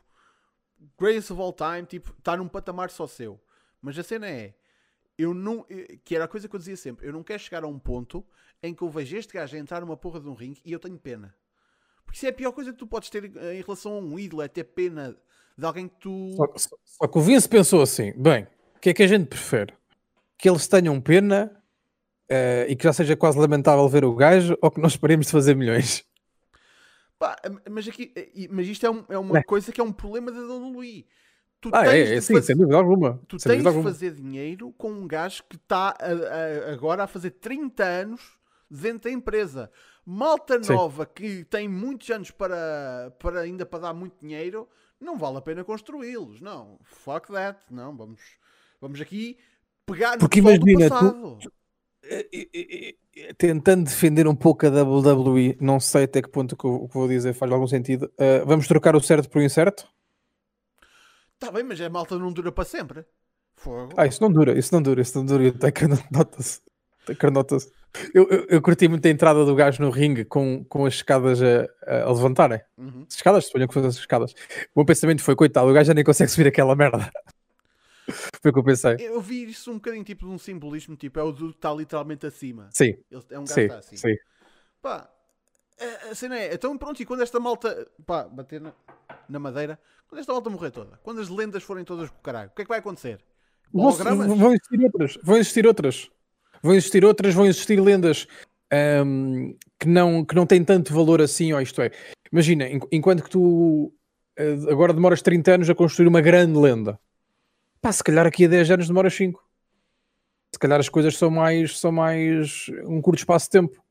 greatest of all time, tipo, está num patamar só seu, mas a cena é, que era a coisa que eu dizia sempre, eu não quero chegar a um ponto em que eu vejo este gajo entrar numa porra de um ringue e eu tenho pena. Porque isso é a pior coisa que tu podes ter em relação a um ídolo, é ter pena de alguém que tu... Só que o Vince pensou assim, bem, o que é que a gente prefere? Que eles tenham pena e que já seja quase lamentável ver o gajo, ou que nós paremos de fazer milhões. Pá, mas, aqui, mas isto é uma coisa que é um problema da WWE. Tu tens de fazer dinheiro com um gajo que está agora a fazer 30 anos dentro da empresa. Malta nova que tem muitos anos para ainda para dar muito dinheiro, não vale a pena construí-los. Não, fuck that. Não, vamos aqui pegar no pessoal do passado. Tentando defender um pouco a WWE, não sei até que ponto o que vou dizer faz algum sentido. Vamos trocar o certo por o incerto? Está bem, mas a malta não dura para sempre. Fogo. Ah, isso não dura. Nota-se. Eu curti muito a entrada do gajo no ringue com as escadas a levantarem. Uhum. Escadas, se olham que fossem as escadas. O meu pensamento foi, coitado, o gajo já nem consegue subir aquela merda. Foi o que eu pensei. Eu vi isso um bocadinho tipo de um simbolismo, tipo, é o dude que está literalmente acima. Sim. Ele é um gajo que está acima. Sim. Pá, assim não é. Então pronto, e quando esta malta... Pá, bater na madeira. Quando esta malta morrer toda, quando as lendas forem todas pro caralho, o que é que vai acontecer? Vão existir lendas que não têm tanto valor assim, ou isto é. Imagina, enquanto que tu agora demoras 30 anos a construir uma grande lenda, pá, se calhar aqui a 10 anos demoras 5. Se calhar as coisas são mais um curto espaço de tempo.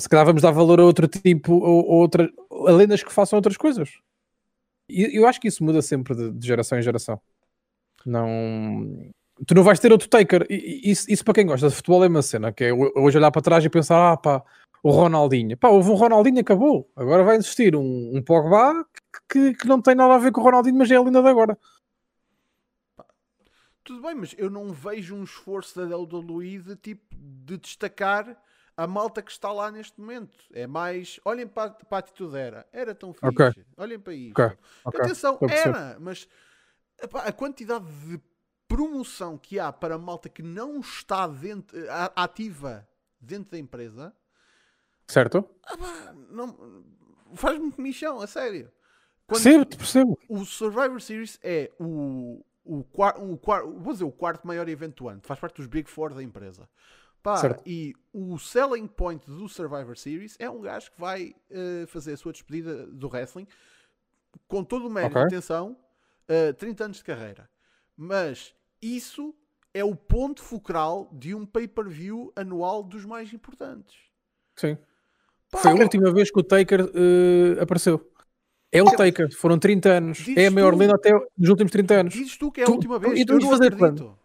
Se calhar vamos dar valor a outro tipo, a lendas que façam outras coisas. E eu acho que isso muda sempre de geração em geração. Não... Tu não vais ter outro Taker. Isso para quem gosta de futebol é uma cena, que é hoje olhar para trás e pensar, o Ronaldinho. Pá, houve um Ronaldinho, acabou. Agora vai existir um Pogba que não tem nada a ver com o Ronaldinho, mas é a linda de agora. Tudo bem, mas eu não vejo um esforço da WWE de destacar a malta que está lá neste momento. É mais, olhem para a atitude dela. Era tão fixe. Okay. Olhem para isto. Okay. Atenção, era, mas epá, a quantidade de promoção que há para a malta que não está ativa dentro da empresa, certo? Epá, não, faz-me comichão, a sério. Percebo. O Survivor Series é o quarto maior evento do ano. Faz parte dos Big Four da empresa. Pá, e o selling point do Survivor Series é um gajo que vai fazer a sua despedida do wrestling com todo o mérito, atenção, 30 anos de carreira. Mas isso é o ponto focal de um pay-per-view anual dos mais importantes. Sim. Pá, foi a última vez que o Taker apareceu. É o Taker, foram 30 anos. É a maior lenda até nos últimos 30 anos. Dizes tu que é a última vez? E tu não acredito.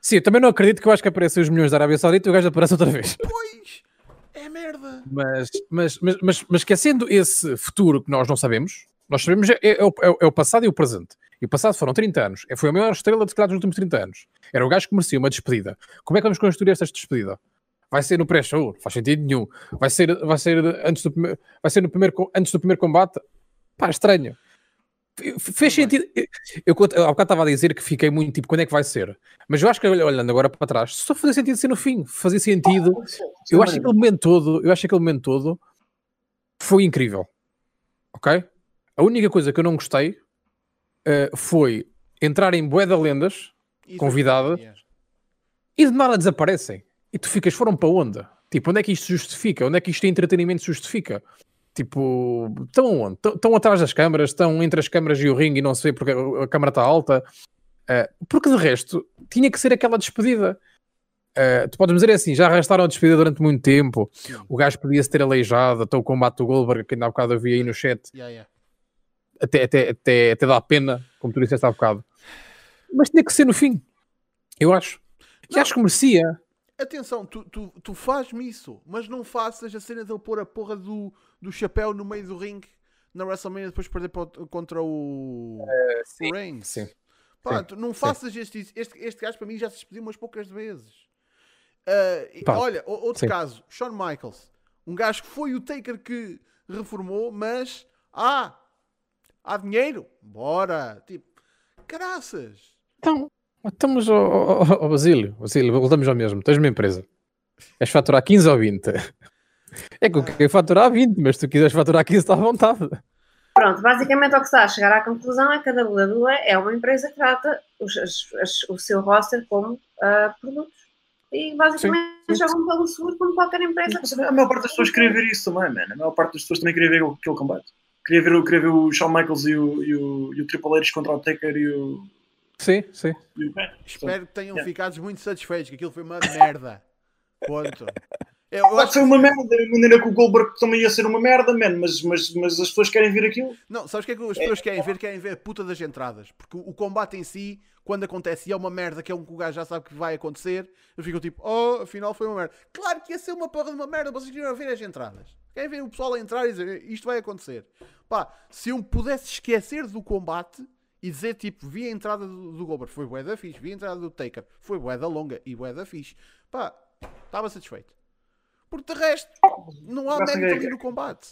Sim, eu também não acredito, que eu acho que aparecem os milhões da Arábia Saudita e o gajo aparece outra vez. Pois, é merda. Mas esquecendo esse futuro que nós não sabemos, nós sabemos é o passado e o presente. E o passado foram 30 anos. Foi a maior estrela de calhar dos últimos 30 anos. Era o gajo que merecia uma despedida. Como é que vamos construir esta despedida? Vai ser no pré-show? Não faz sentido nenhum. Vai ser antes do primeiro combate? Pá, estranho. Fez sentido. Eu há bocado estava a dizer que fiquei muito tipo, quando é que vai ser? Mas eu acho que olhando agora para trás, só fazia sentido ser no fim. Fazia sentido. Eu acho que aquele momento todo foi incrível. Ok? A única coisa que eu não gostei foi entrar em bué de lendas convidadas e de nada desaparecem. E tu ficas, foram para onde? Tipo, onde é que isto justifica? Onde é que isto de entretenimento justifica? Tipo, estão onde? Estão atrás das câmaras, estão entre as câmaras e o ringue e não se vê porque a câmara está alta. Porque de resto, tinha que ser aquela despedida. Tu podes dizer assim, já arrastaram a despedida durante muito tempo. Sim. O gajo podia-se ter aleijado, até o combate do Goldberg, que ainda há bocado eu vi aí no chat. Até dá pena, como tu disseste há bocado. Mas tinha que ser no fim, eu acho. E acho que merecia... Atenção, tu faz-me isso, mas não faças a cena de ele pôr a porra do chapéu no meio do ringue na WrestleMania depois de perder contra o Reigns. Sim. Pá, tu não faças este gajo para mim já se despediu umas poucas vezes. Olha, outro caso, Shawn Michaels, um gajo que foi o Taker que reformou, mas há dinheiro, bora, tipo, caraças. Então... Estamos ao Basílio, voltamos ao mesmo. Tens uma empresa. És faturar 15 ou 20? É que eu quero faturar 20, mas se tu quiseres faturar 15 está à vontade. Pronto, basicamente o que está a chegar à conclusão é que a WWE é uma empresa que trata o seu roster como produtos. E basicamente jogavam pelo seguro como qualquer empresa. A maior parte das pessoas queria ver isso também, man. A maior parte das pessoas também queria ver aquele combate. Queria ver o Shawn Michaels e o Triple H contra o Taker e o... Sim, sim. E o... Espero que tenham ficado muito satisfeitos, que aquilo foi uma merda. Ponto. Eu acho que foi uma merda, a maneira que o Goldberg também ia ser uma merda, man, mas as pessoas querem ver aquilo. Não, sabes o que é que as pessoas querem ver? Querem ver a puta das entradas. Porque o combate em si, quando acontece e é uma merda, que é um que o gajo já sabe que vai acontecer, eu fico tipo, oh, afinal foi uma merda. Claro que ia ser uma porra de uma merda, vocês queriam ver as entradas. Querem ver o pessoal a entrar e dizer, isto vai acontecer. Pá, se eu me pudesse esquecer do combate e dizer tipo, vi a entrada do Goldberg, foi bué da fixe, vi a entrada do Taker, foi bué da longa e bué da fixe. Pá, estava satisfeito. Porque de resto, não há mérito ali no combate.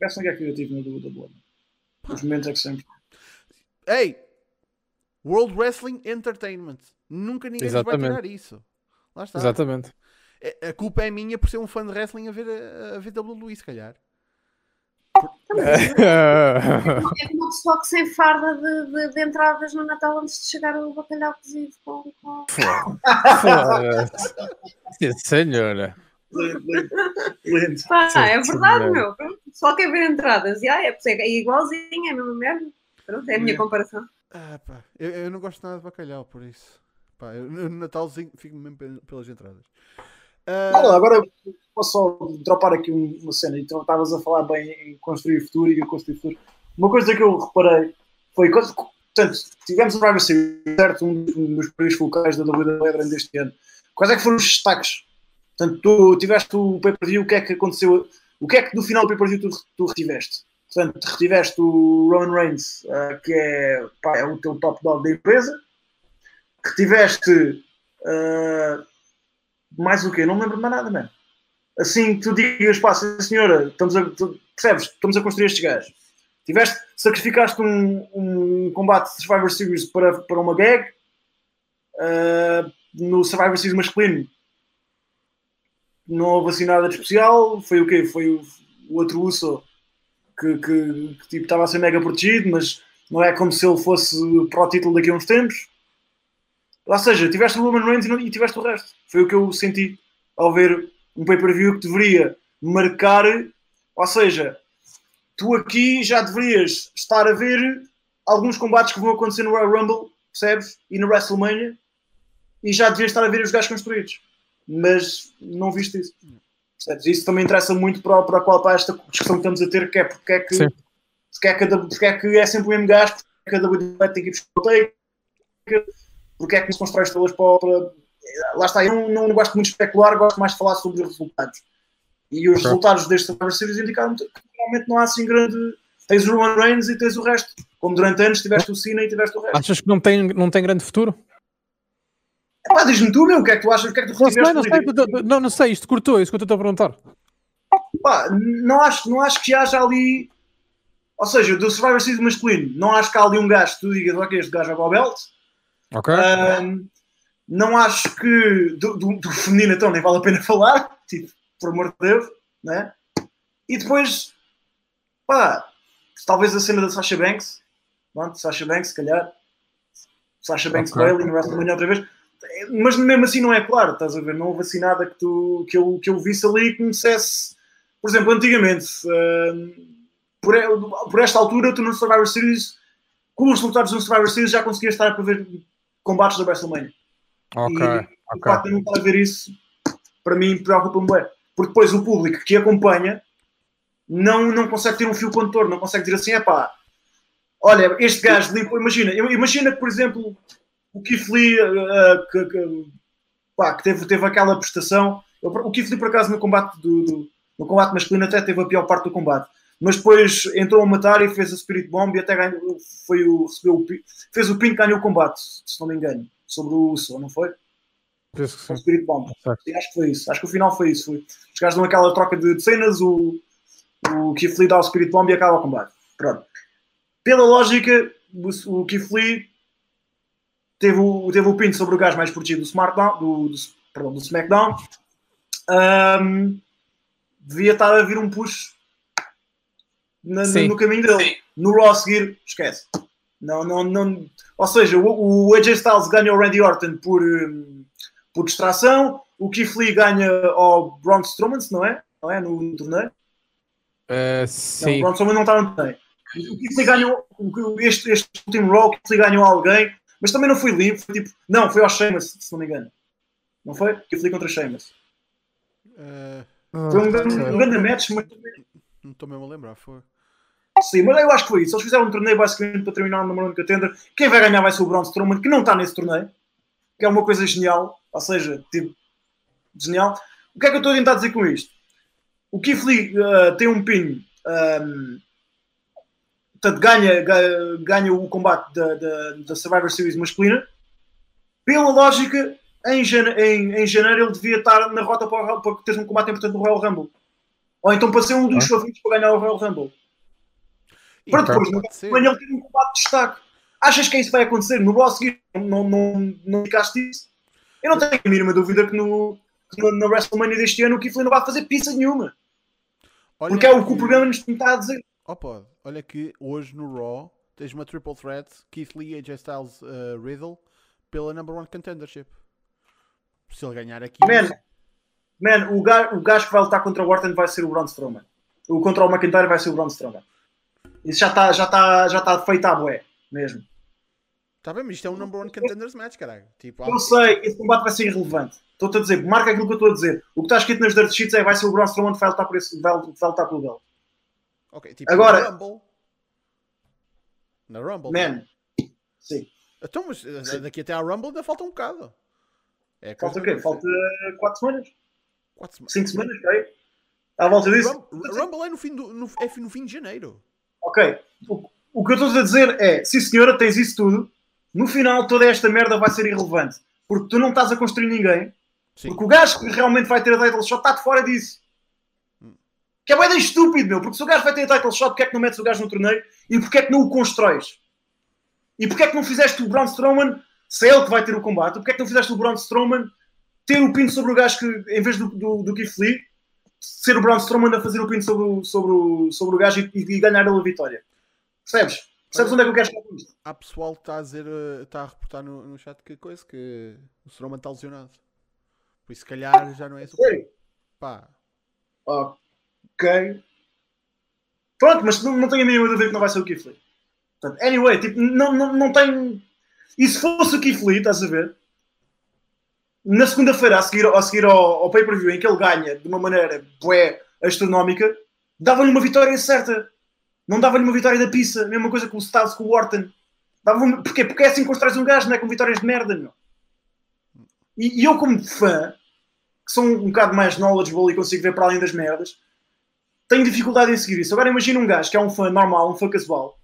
Parece que é criativo na WWE. Os momentos é que sempre. Ei! World Wrestling Entertainment. Nunca ninguém vai tirar isso. Lá está. Exatamente. A culpa é minha por ser um fã de wrestling a ver a WWE, se calhar. É como o pessoal que se enfarda de entradas no Natal antes de chegar o bacalhau cozido. Foda-se. Senhora. Lindo. Pá, é verdade, meu. Só quer ver entradas. Yeah, é igualzinho, é a mesma merda. Pronto, é a minha comparação. Ah, pá. Eu não gosto nada de bacalhau, por isso. Pá, eu, no Natalzinho fico mesmo pelas entradas. Agora posso só dropar aqui uma cena. Então, estavas a falar bem em construir o futuro e eu construir o futuro. Uma coisa que eu reparei foi quando, portanto, tivemos o Survivor Series, certo? Um dos primeiros focais da WWE deste ano. Quais é que foram os destaques? Portanto, tu tiveste o pay-per-view, o que é que aconteceu? O que é que no final do pay-per-view tu retiveste? Portanto, retiveste o Roman Reigns, que é, pá, é o teu top dog da empresa. Retiveste mais o quê? Não me lembro mais nada, mano. Assim, tu digas, pá, senhora, percebes? Estamos a construir estes gajos. Sacrificaste um combate de Survivor Series para uma gag. No Survivor Series masculino, não houve assim nada de especial. Foi o quê? Foi o outro Uso que tipo, estava a ser mega protegido, mas não é como se ele fosse para o título daqui a uns tempos. Ou seja, tiveste o Roman Reigns e tiveste o resto. Foi o que eu senti ao ver um pay-per-view que deveria marcar. Ou seja, tu aqui já deverias estar a ver alguns combates que vão acontecer no Royal Rumble, percebes? E no WrestleMania. E já deverias estar a ver os gajos construídos. Mas não viste isso. Isso também interessa muito para esta discussão que estamos a ter, que é porque é que é sempre o mesmo gajo, porque é que a WWE tem que ir buscar o Taker, porque é que se constrói estrelas para... Lá está, eu não gosto muito de especular, gosto mais de falar sobre os resultados. E os resultados deste Survivor Series indicaram que realmente não há assim grande... Tens o Roman Reigns e tens o resto. Como durante anos tiveste o Cena e tiveste o resto. Achas que não tem grande futuro? Pá, diz-me tu, meu, o que é que tu achas? O que é que tu recebeste? Não sei, isto cortou, isso que eu estou a perguntar. Pá, não acho que haja ali... Ou seja, do Survivor Series masculino, não acho que há ali um gajo que tu digas, ok, este gajo é o belt. Ok. Não acho que... Do feminino, então, nem vale a pena falar. Tipo, por amor de Deus, né? E depois, pá, talvez a cena da Sasha Banks. Pronto, Sasha Banks, se calhar. Sasha Banks, Bayley, no WrestleMania outra vez. Mas mesmo assim não é claro, estás a ver? Não houve assim nada que eu visse ali que me dissesse, por exemplo, antigamente, por esta altura, tu no Survivor Series, com os resultados do Survivor Series, já conseguias estar para ver combates da WrestleMania. Ok. E o facto de não estar a ver isso, para mim, preocupa-me bem. Porque depois o público que acompanha não consegue ter um fio condutor, não consegue dizer assim, epá, olha, este gajo limpo, imagina que, por exemplo... O Keith Lee, que teve aquela prestação... O Keith Lee, por acaso, no combate masculino até teve a pior parte do combate. Mas depois entrou a matar e fez a Spirit Bomb e até ganhou, fez o pin que ganhou o combate, se não me engano. Sobre o Uso, não foi? Penso que sim. O Spirit Bomb. Sim, acho que foi isso. Acho que o final foi isso. Os gajos dão aquela troca de cenas, o Keith Lee dá o Spirit Bomb e acaba o combate. Pronto. Pela lógica, o Keith Lee... Teve o pin sobre o gajo mais protegido do SmackDown. Devia estar a vir um push no caminho dele. Sim. No Raw a seguir, esquece. Não. Ou seja, o AJ Styles ganha o Randy Orton por, por distração. O Keith Lee ganha ao Braun Strowman, não é? Não é? No torneio? Sim. Não, o Braun Strowman não está no torneio. O Keith Lee ganhou este último Raw, o Keith Lee ganhou a alguém, mas também não foi livre. Foi tipo, não, foi ao Sheamus, se não me engano. Não foi? O Keith Lee contra Sheamus. Foi um grande match, mas também... Não estou mesmo a lembrar, foi. Sim, mas eu acho que foi isso. Eles fizeram um torneio basicamente para terminar o número 1 contender. Quem vai ganhar vai ser o Braun Strowman, que não está nesse torneio, que é uma coisa genial. Ou seja, tipo, genial. O que é que eu estou a tentar dizer com isto? O Keith Lee tem um pin, portanto, ganha o combate da Survivor Series masculina. Pela lógica, em janeiro ele devia estar na rota para ter um combate importante no Royal Rumble. Ou então para ser um dos favoritos para ganhar o Royal Rumble. Para depois, quando ele tem um combate de destaque, achas que isso vai acontecer? No Raw seguinte, não ficaste isso? Eu não tenho a mínima dúvida que na WrestleMania deste ano o Keith Lee não vai fazer pizza nenhuma. Olha, porque é o que o programa nos está a dizer. Opa, olha que hoje no Raw tens uma triple threat, Keith Lee, AJ Styles, Riddle, pela number one contendership. Se ele ganhar aqui... Man, o gajo que vai lutar contra o Orton vai ser o Braun Strowman. O contra o McIntyre vai ser o Braun Strowman. Isso já está feito à bué, mesmo. Está bem, mas isto é um number one contenders match, caralho. Tipo, eu sei, esse combate vai ser irrelevante. Estou-te a dizer, marca aquilo que eu estou a dizer. O que está escrito nas dirt sheets é vai ser o Braun Strowman que vai lutar por esse, vai lutar pelo belt. Ok, tipo agora, na Rumble. Man. Não. Sim. Então, mas sim, daqui até à Rumble ainda falta um bocado. É, falta o quê? Falta 4 semanas? 5 semanas, creio. À volta disso. Rumble é no fim de janeiro. Ok, o que eu estou a dizer é, sim senhora, tens isso tudo, no final toda esta merda vai ser irrelevante, porque tu não estás a construir ninguém, sim, porque o gajo que realmente vai ter a title shot está de fora disso. Que é bem estúpido, meu, porque se o gajo vai ter a title shot, porque é que não metes o gajo no torneio e porque é que não o constróis? E porque é que não fizeste o Braun Strowman, se é ele que vai ter o combate, porque é que não fizeste o Braun Strowman ter o pin sobre o gajo que, em vez do Keith Lee, ser o Braun Strowman a fazer o pin sobre o gajo e ganhar ele a vitória. Percebes? Percebes onde é que eu quero chegar com isto? Há pessoal que está a dizer, está a reportar no chat que coisa, que o Strowman está lesionado. Por isso, se calhar, já não é isso. Pá. Ok. Pronto, mas não tenho a mínima dúvida que não vai ser o Keith Lee. Portanto, anyway, tipo, não tenho... E se fosse o Keith Lee, estás a ver? Na segunda-feira, a seguir ao pay-per-view, em que ele ganha de uma maneira bué astronómica, dava-lhe uma vitória certa. Não dava-lhe uma vitória da pizza. Mesma coisa com o Styles, com o Orton. Dava-lhe... Porquê? Porque é assim que constróis um gajo, não é? Com vitórias de merda, meu. E eu, como fã, que sou um bocado mais knowledgeable e consigo ver para além das merdas, tenho dificuldade em seguir isso. Agora imagina um gajo que é um fã normal, um fã casual.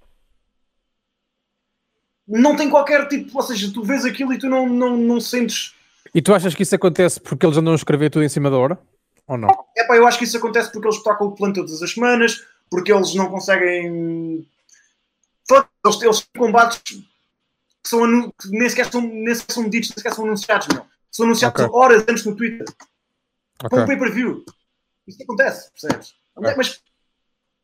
Não tem qualquer tipo... Ou seja, tu vês aquilo e tu não sentes... E tu achas que isso acontece porque eles andam a escrever tudo em cima da hora? Ou não? É pá, eu acho que isso acontece porque eles tocam o plano todas as semanas, porque eles não conseguem... Eles têm combates que, que nem sequer são medidos, nem sequer são anunciados, não. São anunciados horas antes no Twitter. Com um pay-per-view. Isso acontece, percebes? Okay. Mas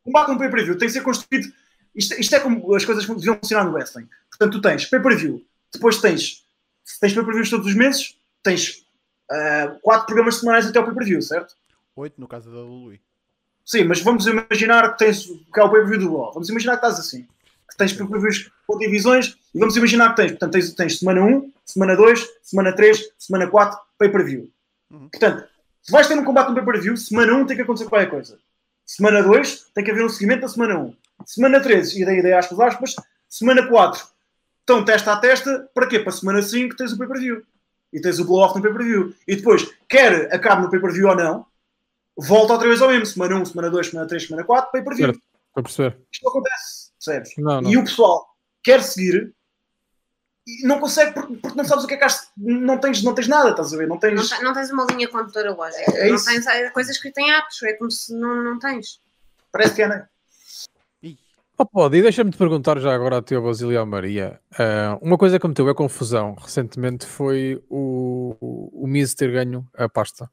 combate um pay-per-view tem que ser construído... Isto é como as coisas deviam funcionar no wrestling. Portanto, tu tens pay-per-view, depois tens pay-per-views todos os meses, tens 4 programas semanais até o pay-per-view, certo? 8 no caso da Luí. Sim, mas vamos imaginar que tens que é o pay-per-view do Raw. Vamos imaginar que estás assim. Que tens pay-per-views com divisões e vamos imaginar que tens. Portanto, tens semana 1, semana 2, semana 3, semana 4, pay-per-view. Portanto, se vais ter um combate no pay-per-view, semana 1 tem que acontecer qualquer coisa. Semana 2 tem que haver um seguimento da semana 1. Semana 13, e daí aspas, semana 4, estão testa a testa. Para quê? Para semana 5 tens o pay-per-view. E tens o blow-off no pay-per-view. E depois, quer acabe no pay-per-view ou não, volta outra vez ao mesmo. Semana 1, semana 2, semana 3, semana 4, pay-per-view. Estou a perceber. Isto acontece, percebes? Não. E o pessoal quer seguir e não consegue porque não sabes o que é que has... não tens nada, estás a ver? Não tens uma linha condutora lógica. É não tens coisas que têm atos. É como se não tens. Parece que é, não é? Oh, pode, e deixa-me te perguntar já agora a teu Basílio Maria. Uma coisa que me deu a confusão recentemente foi o Miz ter ganho a pasta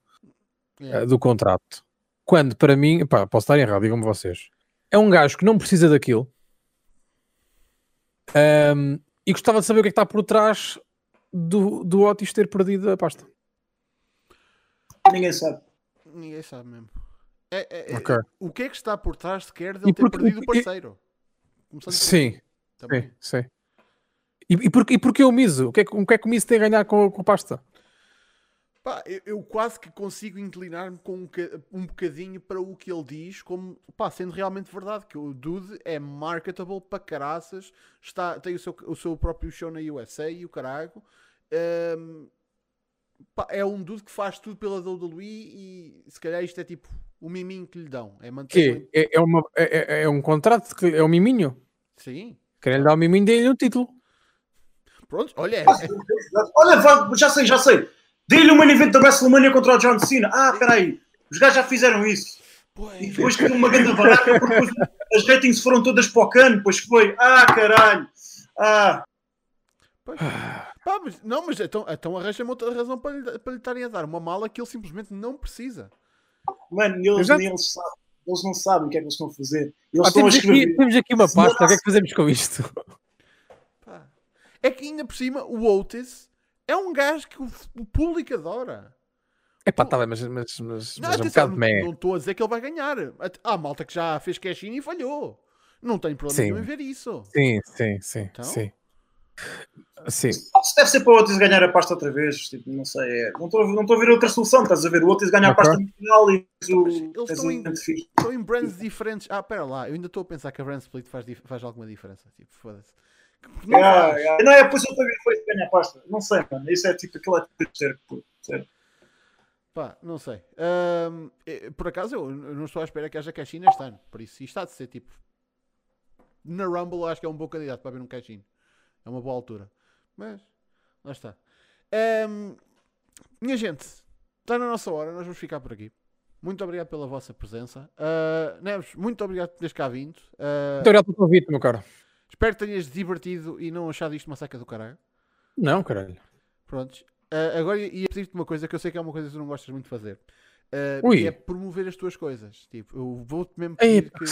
do contrato. Quando, para mim, pá, posso estar errado, digam-me vocês, é um gajo que não precisa daquilo e gostava de saber o que é que está por trás do Otis ter perdido a pasta. Ninguém sabe. Ninguém sabe mesmo. Okay. O que é que está por trás de quer de ele ter perdido o parceiro? Sim. Sim, sim. E porquê o Mizo? O que é que o Mizo tem a ganhar com a pasta? Pá, eu quase que consigo inclinar-me com um bocadinho para o que ele diz, como pá, sendo realmente verdade, que o dude é marketable para caraças, tem o seu próprio show na USA e o carago. Pá, é um dude que faz tudo pela WWE e se calhar isto é tipo o miminho que lhe dão. É um contrato, é um miminho? Sim. Querem lhe dar o miminho dele no título. Pronto, olha. Olha, já sei. Dê-lhe o main event da WrestleMania contra o John Cena. Ah, peraí, os gajos já fizeram isso. Pois. E depois teve uma grande barata, porque as ratings foram todas para o cano, pois foi. Ah, caralho. Ah. Pois. Pá, mas então arranja-me outra razão para lhe estarem a dar uma mala que ele simplesmente não precisa. Mano, eles não sabem o que é que eles estão a fazer. Eles estão a escrever. Temos aqui uma pasta, o que é que fazemos com isto? Pá. É que ainda por cima, o Otis... É um gajo que o público adora. É pá, tá bem, mas um bocado meio. Não estou a dizer que ele vai ganhar. Há malta que já fez cash-in e falhou. Não tenho problema nenhum em ver isso. Sim. Então? Sim. Se deve ser para o Otis ganhar a pasta outra vez. Tipo, não sei. Não estou a ver outra solução. Estás a ver? O Otis ganha a pasta no final e eles estão em brands diferentes. Ah, pera lá. Eu ainda estou a pensar que a brand split faz alguma diferença. Tipo, foda-se. Não é, pois eu também foi ganhar a pasta. Não sei, mano. Isso é tipo aquilo é tipo de pá, não sei. Por acaso eu não estou à espera que haja cash-in este ano. Por isso, isto há de ser tipo. Na Rumble acho que é um bom candidato para haver um cash-in. É uma boa altura. Mas, lá está. Minha gente, está na nossa hora. Nós vamos ficar por aqui. Muito obrigado pela vossa presença. Neves, muito obrigado por teres cá vindo. Muito obrigado pelo convite, meu caro. Espero que tenhas divertido e não achado isto uma saca do caralho. Não, caralho. Prontos. Agora ia pedir-te uma coisa que eu sei que é uma coisa que tu não gostas muito de fazer. Que é promover as tuas coisas. Tipo, eu vou-te mesmo pedir que...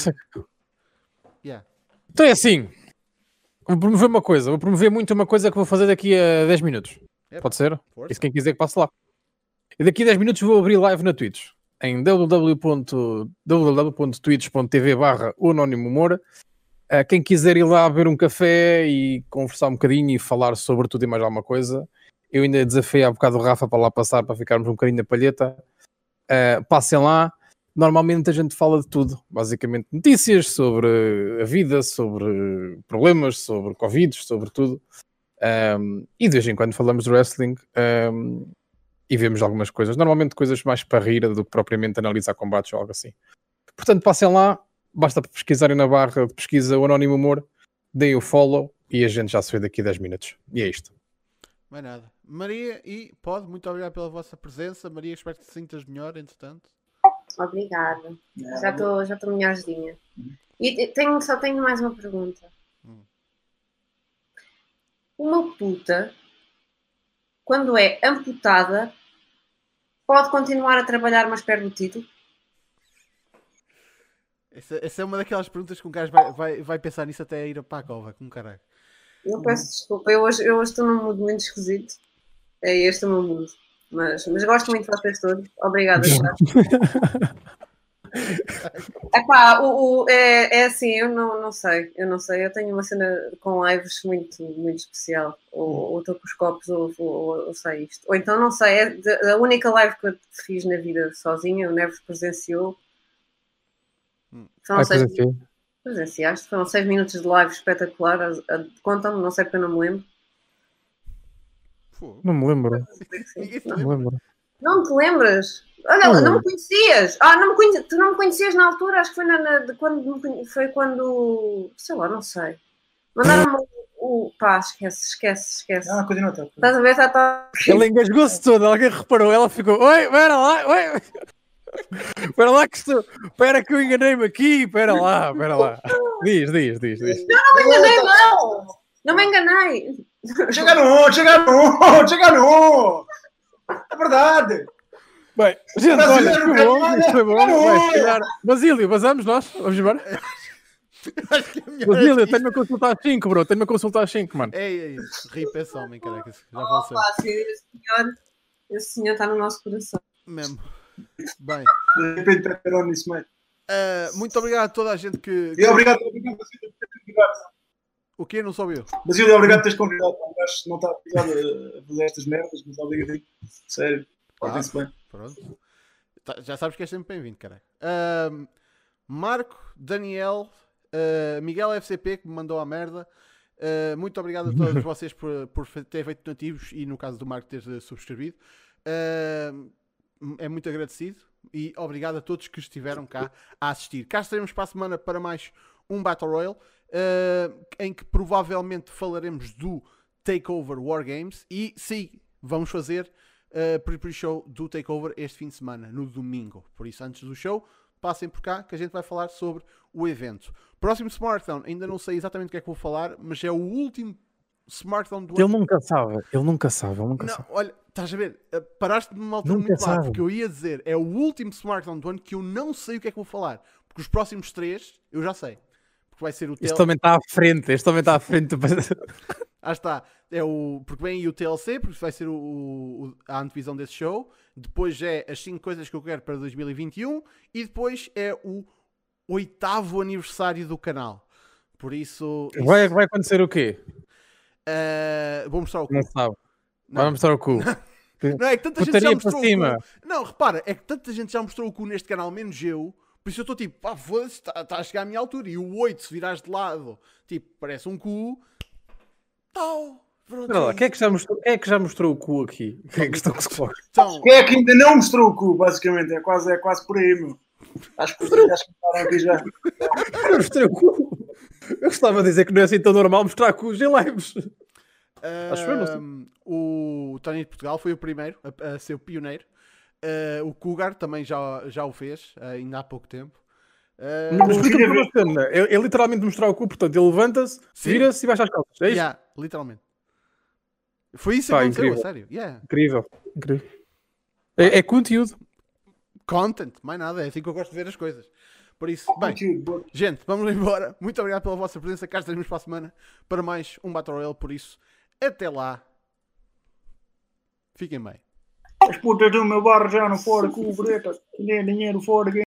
Yeah. Então é assim. Vou promover uma coisa. Vou promover muito uma coisa que vou fazer daqui a 10 minutos. É, pode ser? Força. Isso quem quiser que passe lá. E daqui a 10 minutos vou abrir live na Twitch. Em www.twitch.tv/ononimomora. Quem quiser ir lá beber um café e conversar um bocadinho e falar sobre tudo e mais alguma coisa, eu ainda desafiei há bocado o Rafa para lá passar, para ficarmos um bocadinho na palheta. Passem lá. Normalmente a gente fala de tudo, basicamente notícias sobre a vida, sobre problemas, sobre Covid, sobre tudo. E de vez em quando falamos de wrestling e vemos algumas coisas. Normalmente coisas mais para rir do que propriamente analisar combates ou algo assim. Portanto, passem lá. Basta pesquisarem na barra de pesquisa o Anónimo Humor, deem o follow e a gente já se vê daqui a 10 minutos. E é isto. Não é nada. Maria e Podi, muito obrigado pela vossa presença. Maria, espero que te sintas melhor, entretanto. Obrigada. Já estou melhorzinha. E só tenho mais uma pergunta. Uma puta, quando é amputada, pode continuar a trabalhar, mas perde o título? Essa é uma daquelas perguntas que um gajo vai pensar nisso até ir para a cova, como caralho. Eu peço desculpa, eu hoje estou num mundo muito esquisito. É este o meu mundo. Mas gosto muito de vocês todos. Obrigada. Epá, é assim, eu não sei. Eu tenho uma cena com lives muito, muito especial. Ou estou com os copos, ou sei isto. Ou então não sei, a única live que eu fiz na vida sozinha, o Neves presenciou. Foram 6 minutos de live espetacular. Contam-me, não sei porque eu não me lembro. Pô, não me lembro. Não te lembras? Olha, não me conhecias. Tu não me conhecias na altura, acho que foi quando sei lá, não sei. Mandaram-me o pá, esquece. Ah, continua. Estás a ver? Ela engasgou-se toda, alguém reparou, ela ficou, oi, bora lá, oi. Espera que eu enganei-me aqui, espera lá. Diz. Não me enganei. Chega no! É verdade. Bem, gente, olha, isto foi bom. Basílio, vazamos nós? Vamos embora? Basílio, eu tenho-me a consultar às 5, bro. Mano. Ei, ri, pessoal, minha caraca. Já faleceu. Esse senhor está no nosso coração. mesmo. Bem. De repente era nisso, mate. Muito obrigado a toda a gente que. E obrigado a vocês por terem convidado. O quê? Não soube eu. Basílio, obrigado por teres convidado. Não está obrigado a fazer estas merdas, mas obrigado. Sério. Portem-se bem. Pronto. Já sabes que és sempre bem-vindo, caralho. Marco, Daniel, Miguel FCP, que me mandou a merda. Muito obrigado a todos vocês por terem feito donativos e, no caso do Marco, ter subscrevido. É muito agradecido e obrigado a todos que estiveram cá a assistir. Cá estaremos para a semana para mais um Battle Royale, em que provavelmente falaremos do TakeOver War Games e, sim, vamos fazer pre-show do TakeOver este fim de semana, no domingo. Por isso, antes do show, passem por cá que a gente vai falar sobre o evento. Próximo Smartdown, ainda não sei exatamente o que é que vou falar, mas é o último Smartdown do ano. Ele nunca sabe. Olha, estás a ver? Paraste-me numa altura muito larga, porque eu ia dizer, é o último Smartdown do ano que eu não sei o que é que vou falar, porque os próximos três eu já sei. Porque vai ser o TLC. Este também está à frente, Ah, está. É o... Porque vem aí o TLC, porque vai ser a antevisão desse show. Depois é as 5 coisas que eu quero para 2021. E depois é o 8º aniversário do canal. Por isso... Vai acontecer o quê? Vou mostrar o cu. Não sabe. Vai mostrar o cu. Não, é que tanta gente já mostrou o cu. Não, repara, é que tanta gente já mostrou o cu neste canal, menos eu. Por isso eu estou tipo, pá, foda-se, está a chegar à minha altura. E o 8, se virares de lado, tipo, parece um cu. Tal. Pronto. Quem é que já mostrou o cu aqui? Quem é que, ainda não mostrou o cu, basicamente? É quase por aí, meu. Acho que mostraram aqui já. Eu mostrei o cu. Eu gostava de dizer que não é assim tão normal mostrar cus em lives. Acho que foi, não sei. O Tony de Portugal foi o primeiro a ser o pioneiro. O Cougar também já o fez, ainda há pouco tempo. É literalmente mostrar o cu, portanto, ele levanta-se, vira-se e baixa as calças. É isso? Yeah, literalmente. Foi isso que aconteceu, a sério. Yeah. Incrível. É conteúdo. Content, mais nada, é assim que eu gosto de ver as coisas. Por isso, bem, gente, vamos embora. Muito obrigado pela vossa presença. Cá estaremos para a semana para mais um Battle Royale. Por isso, até lá. Fiquem bem. As putas do meu bar já não foram com o breta, nem dinheiro fora.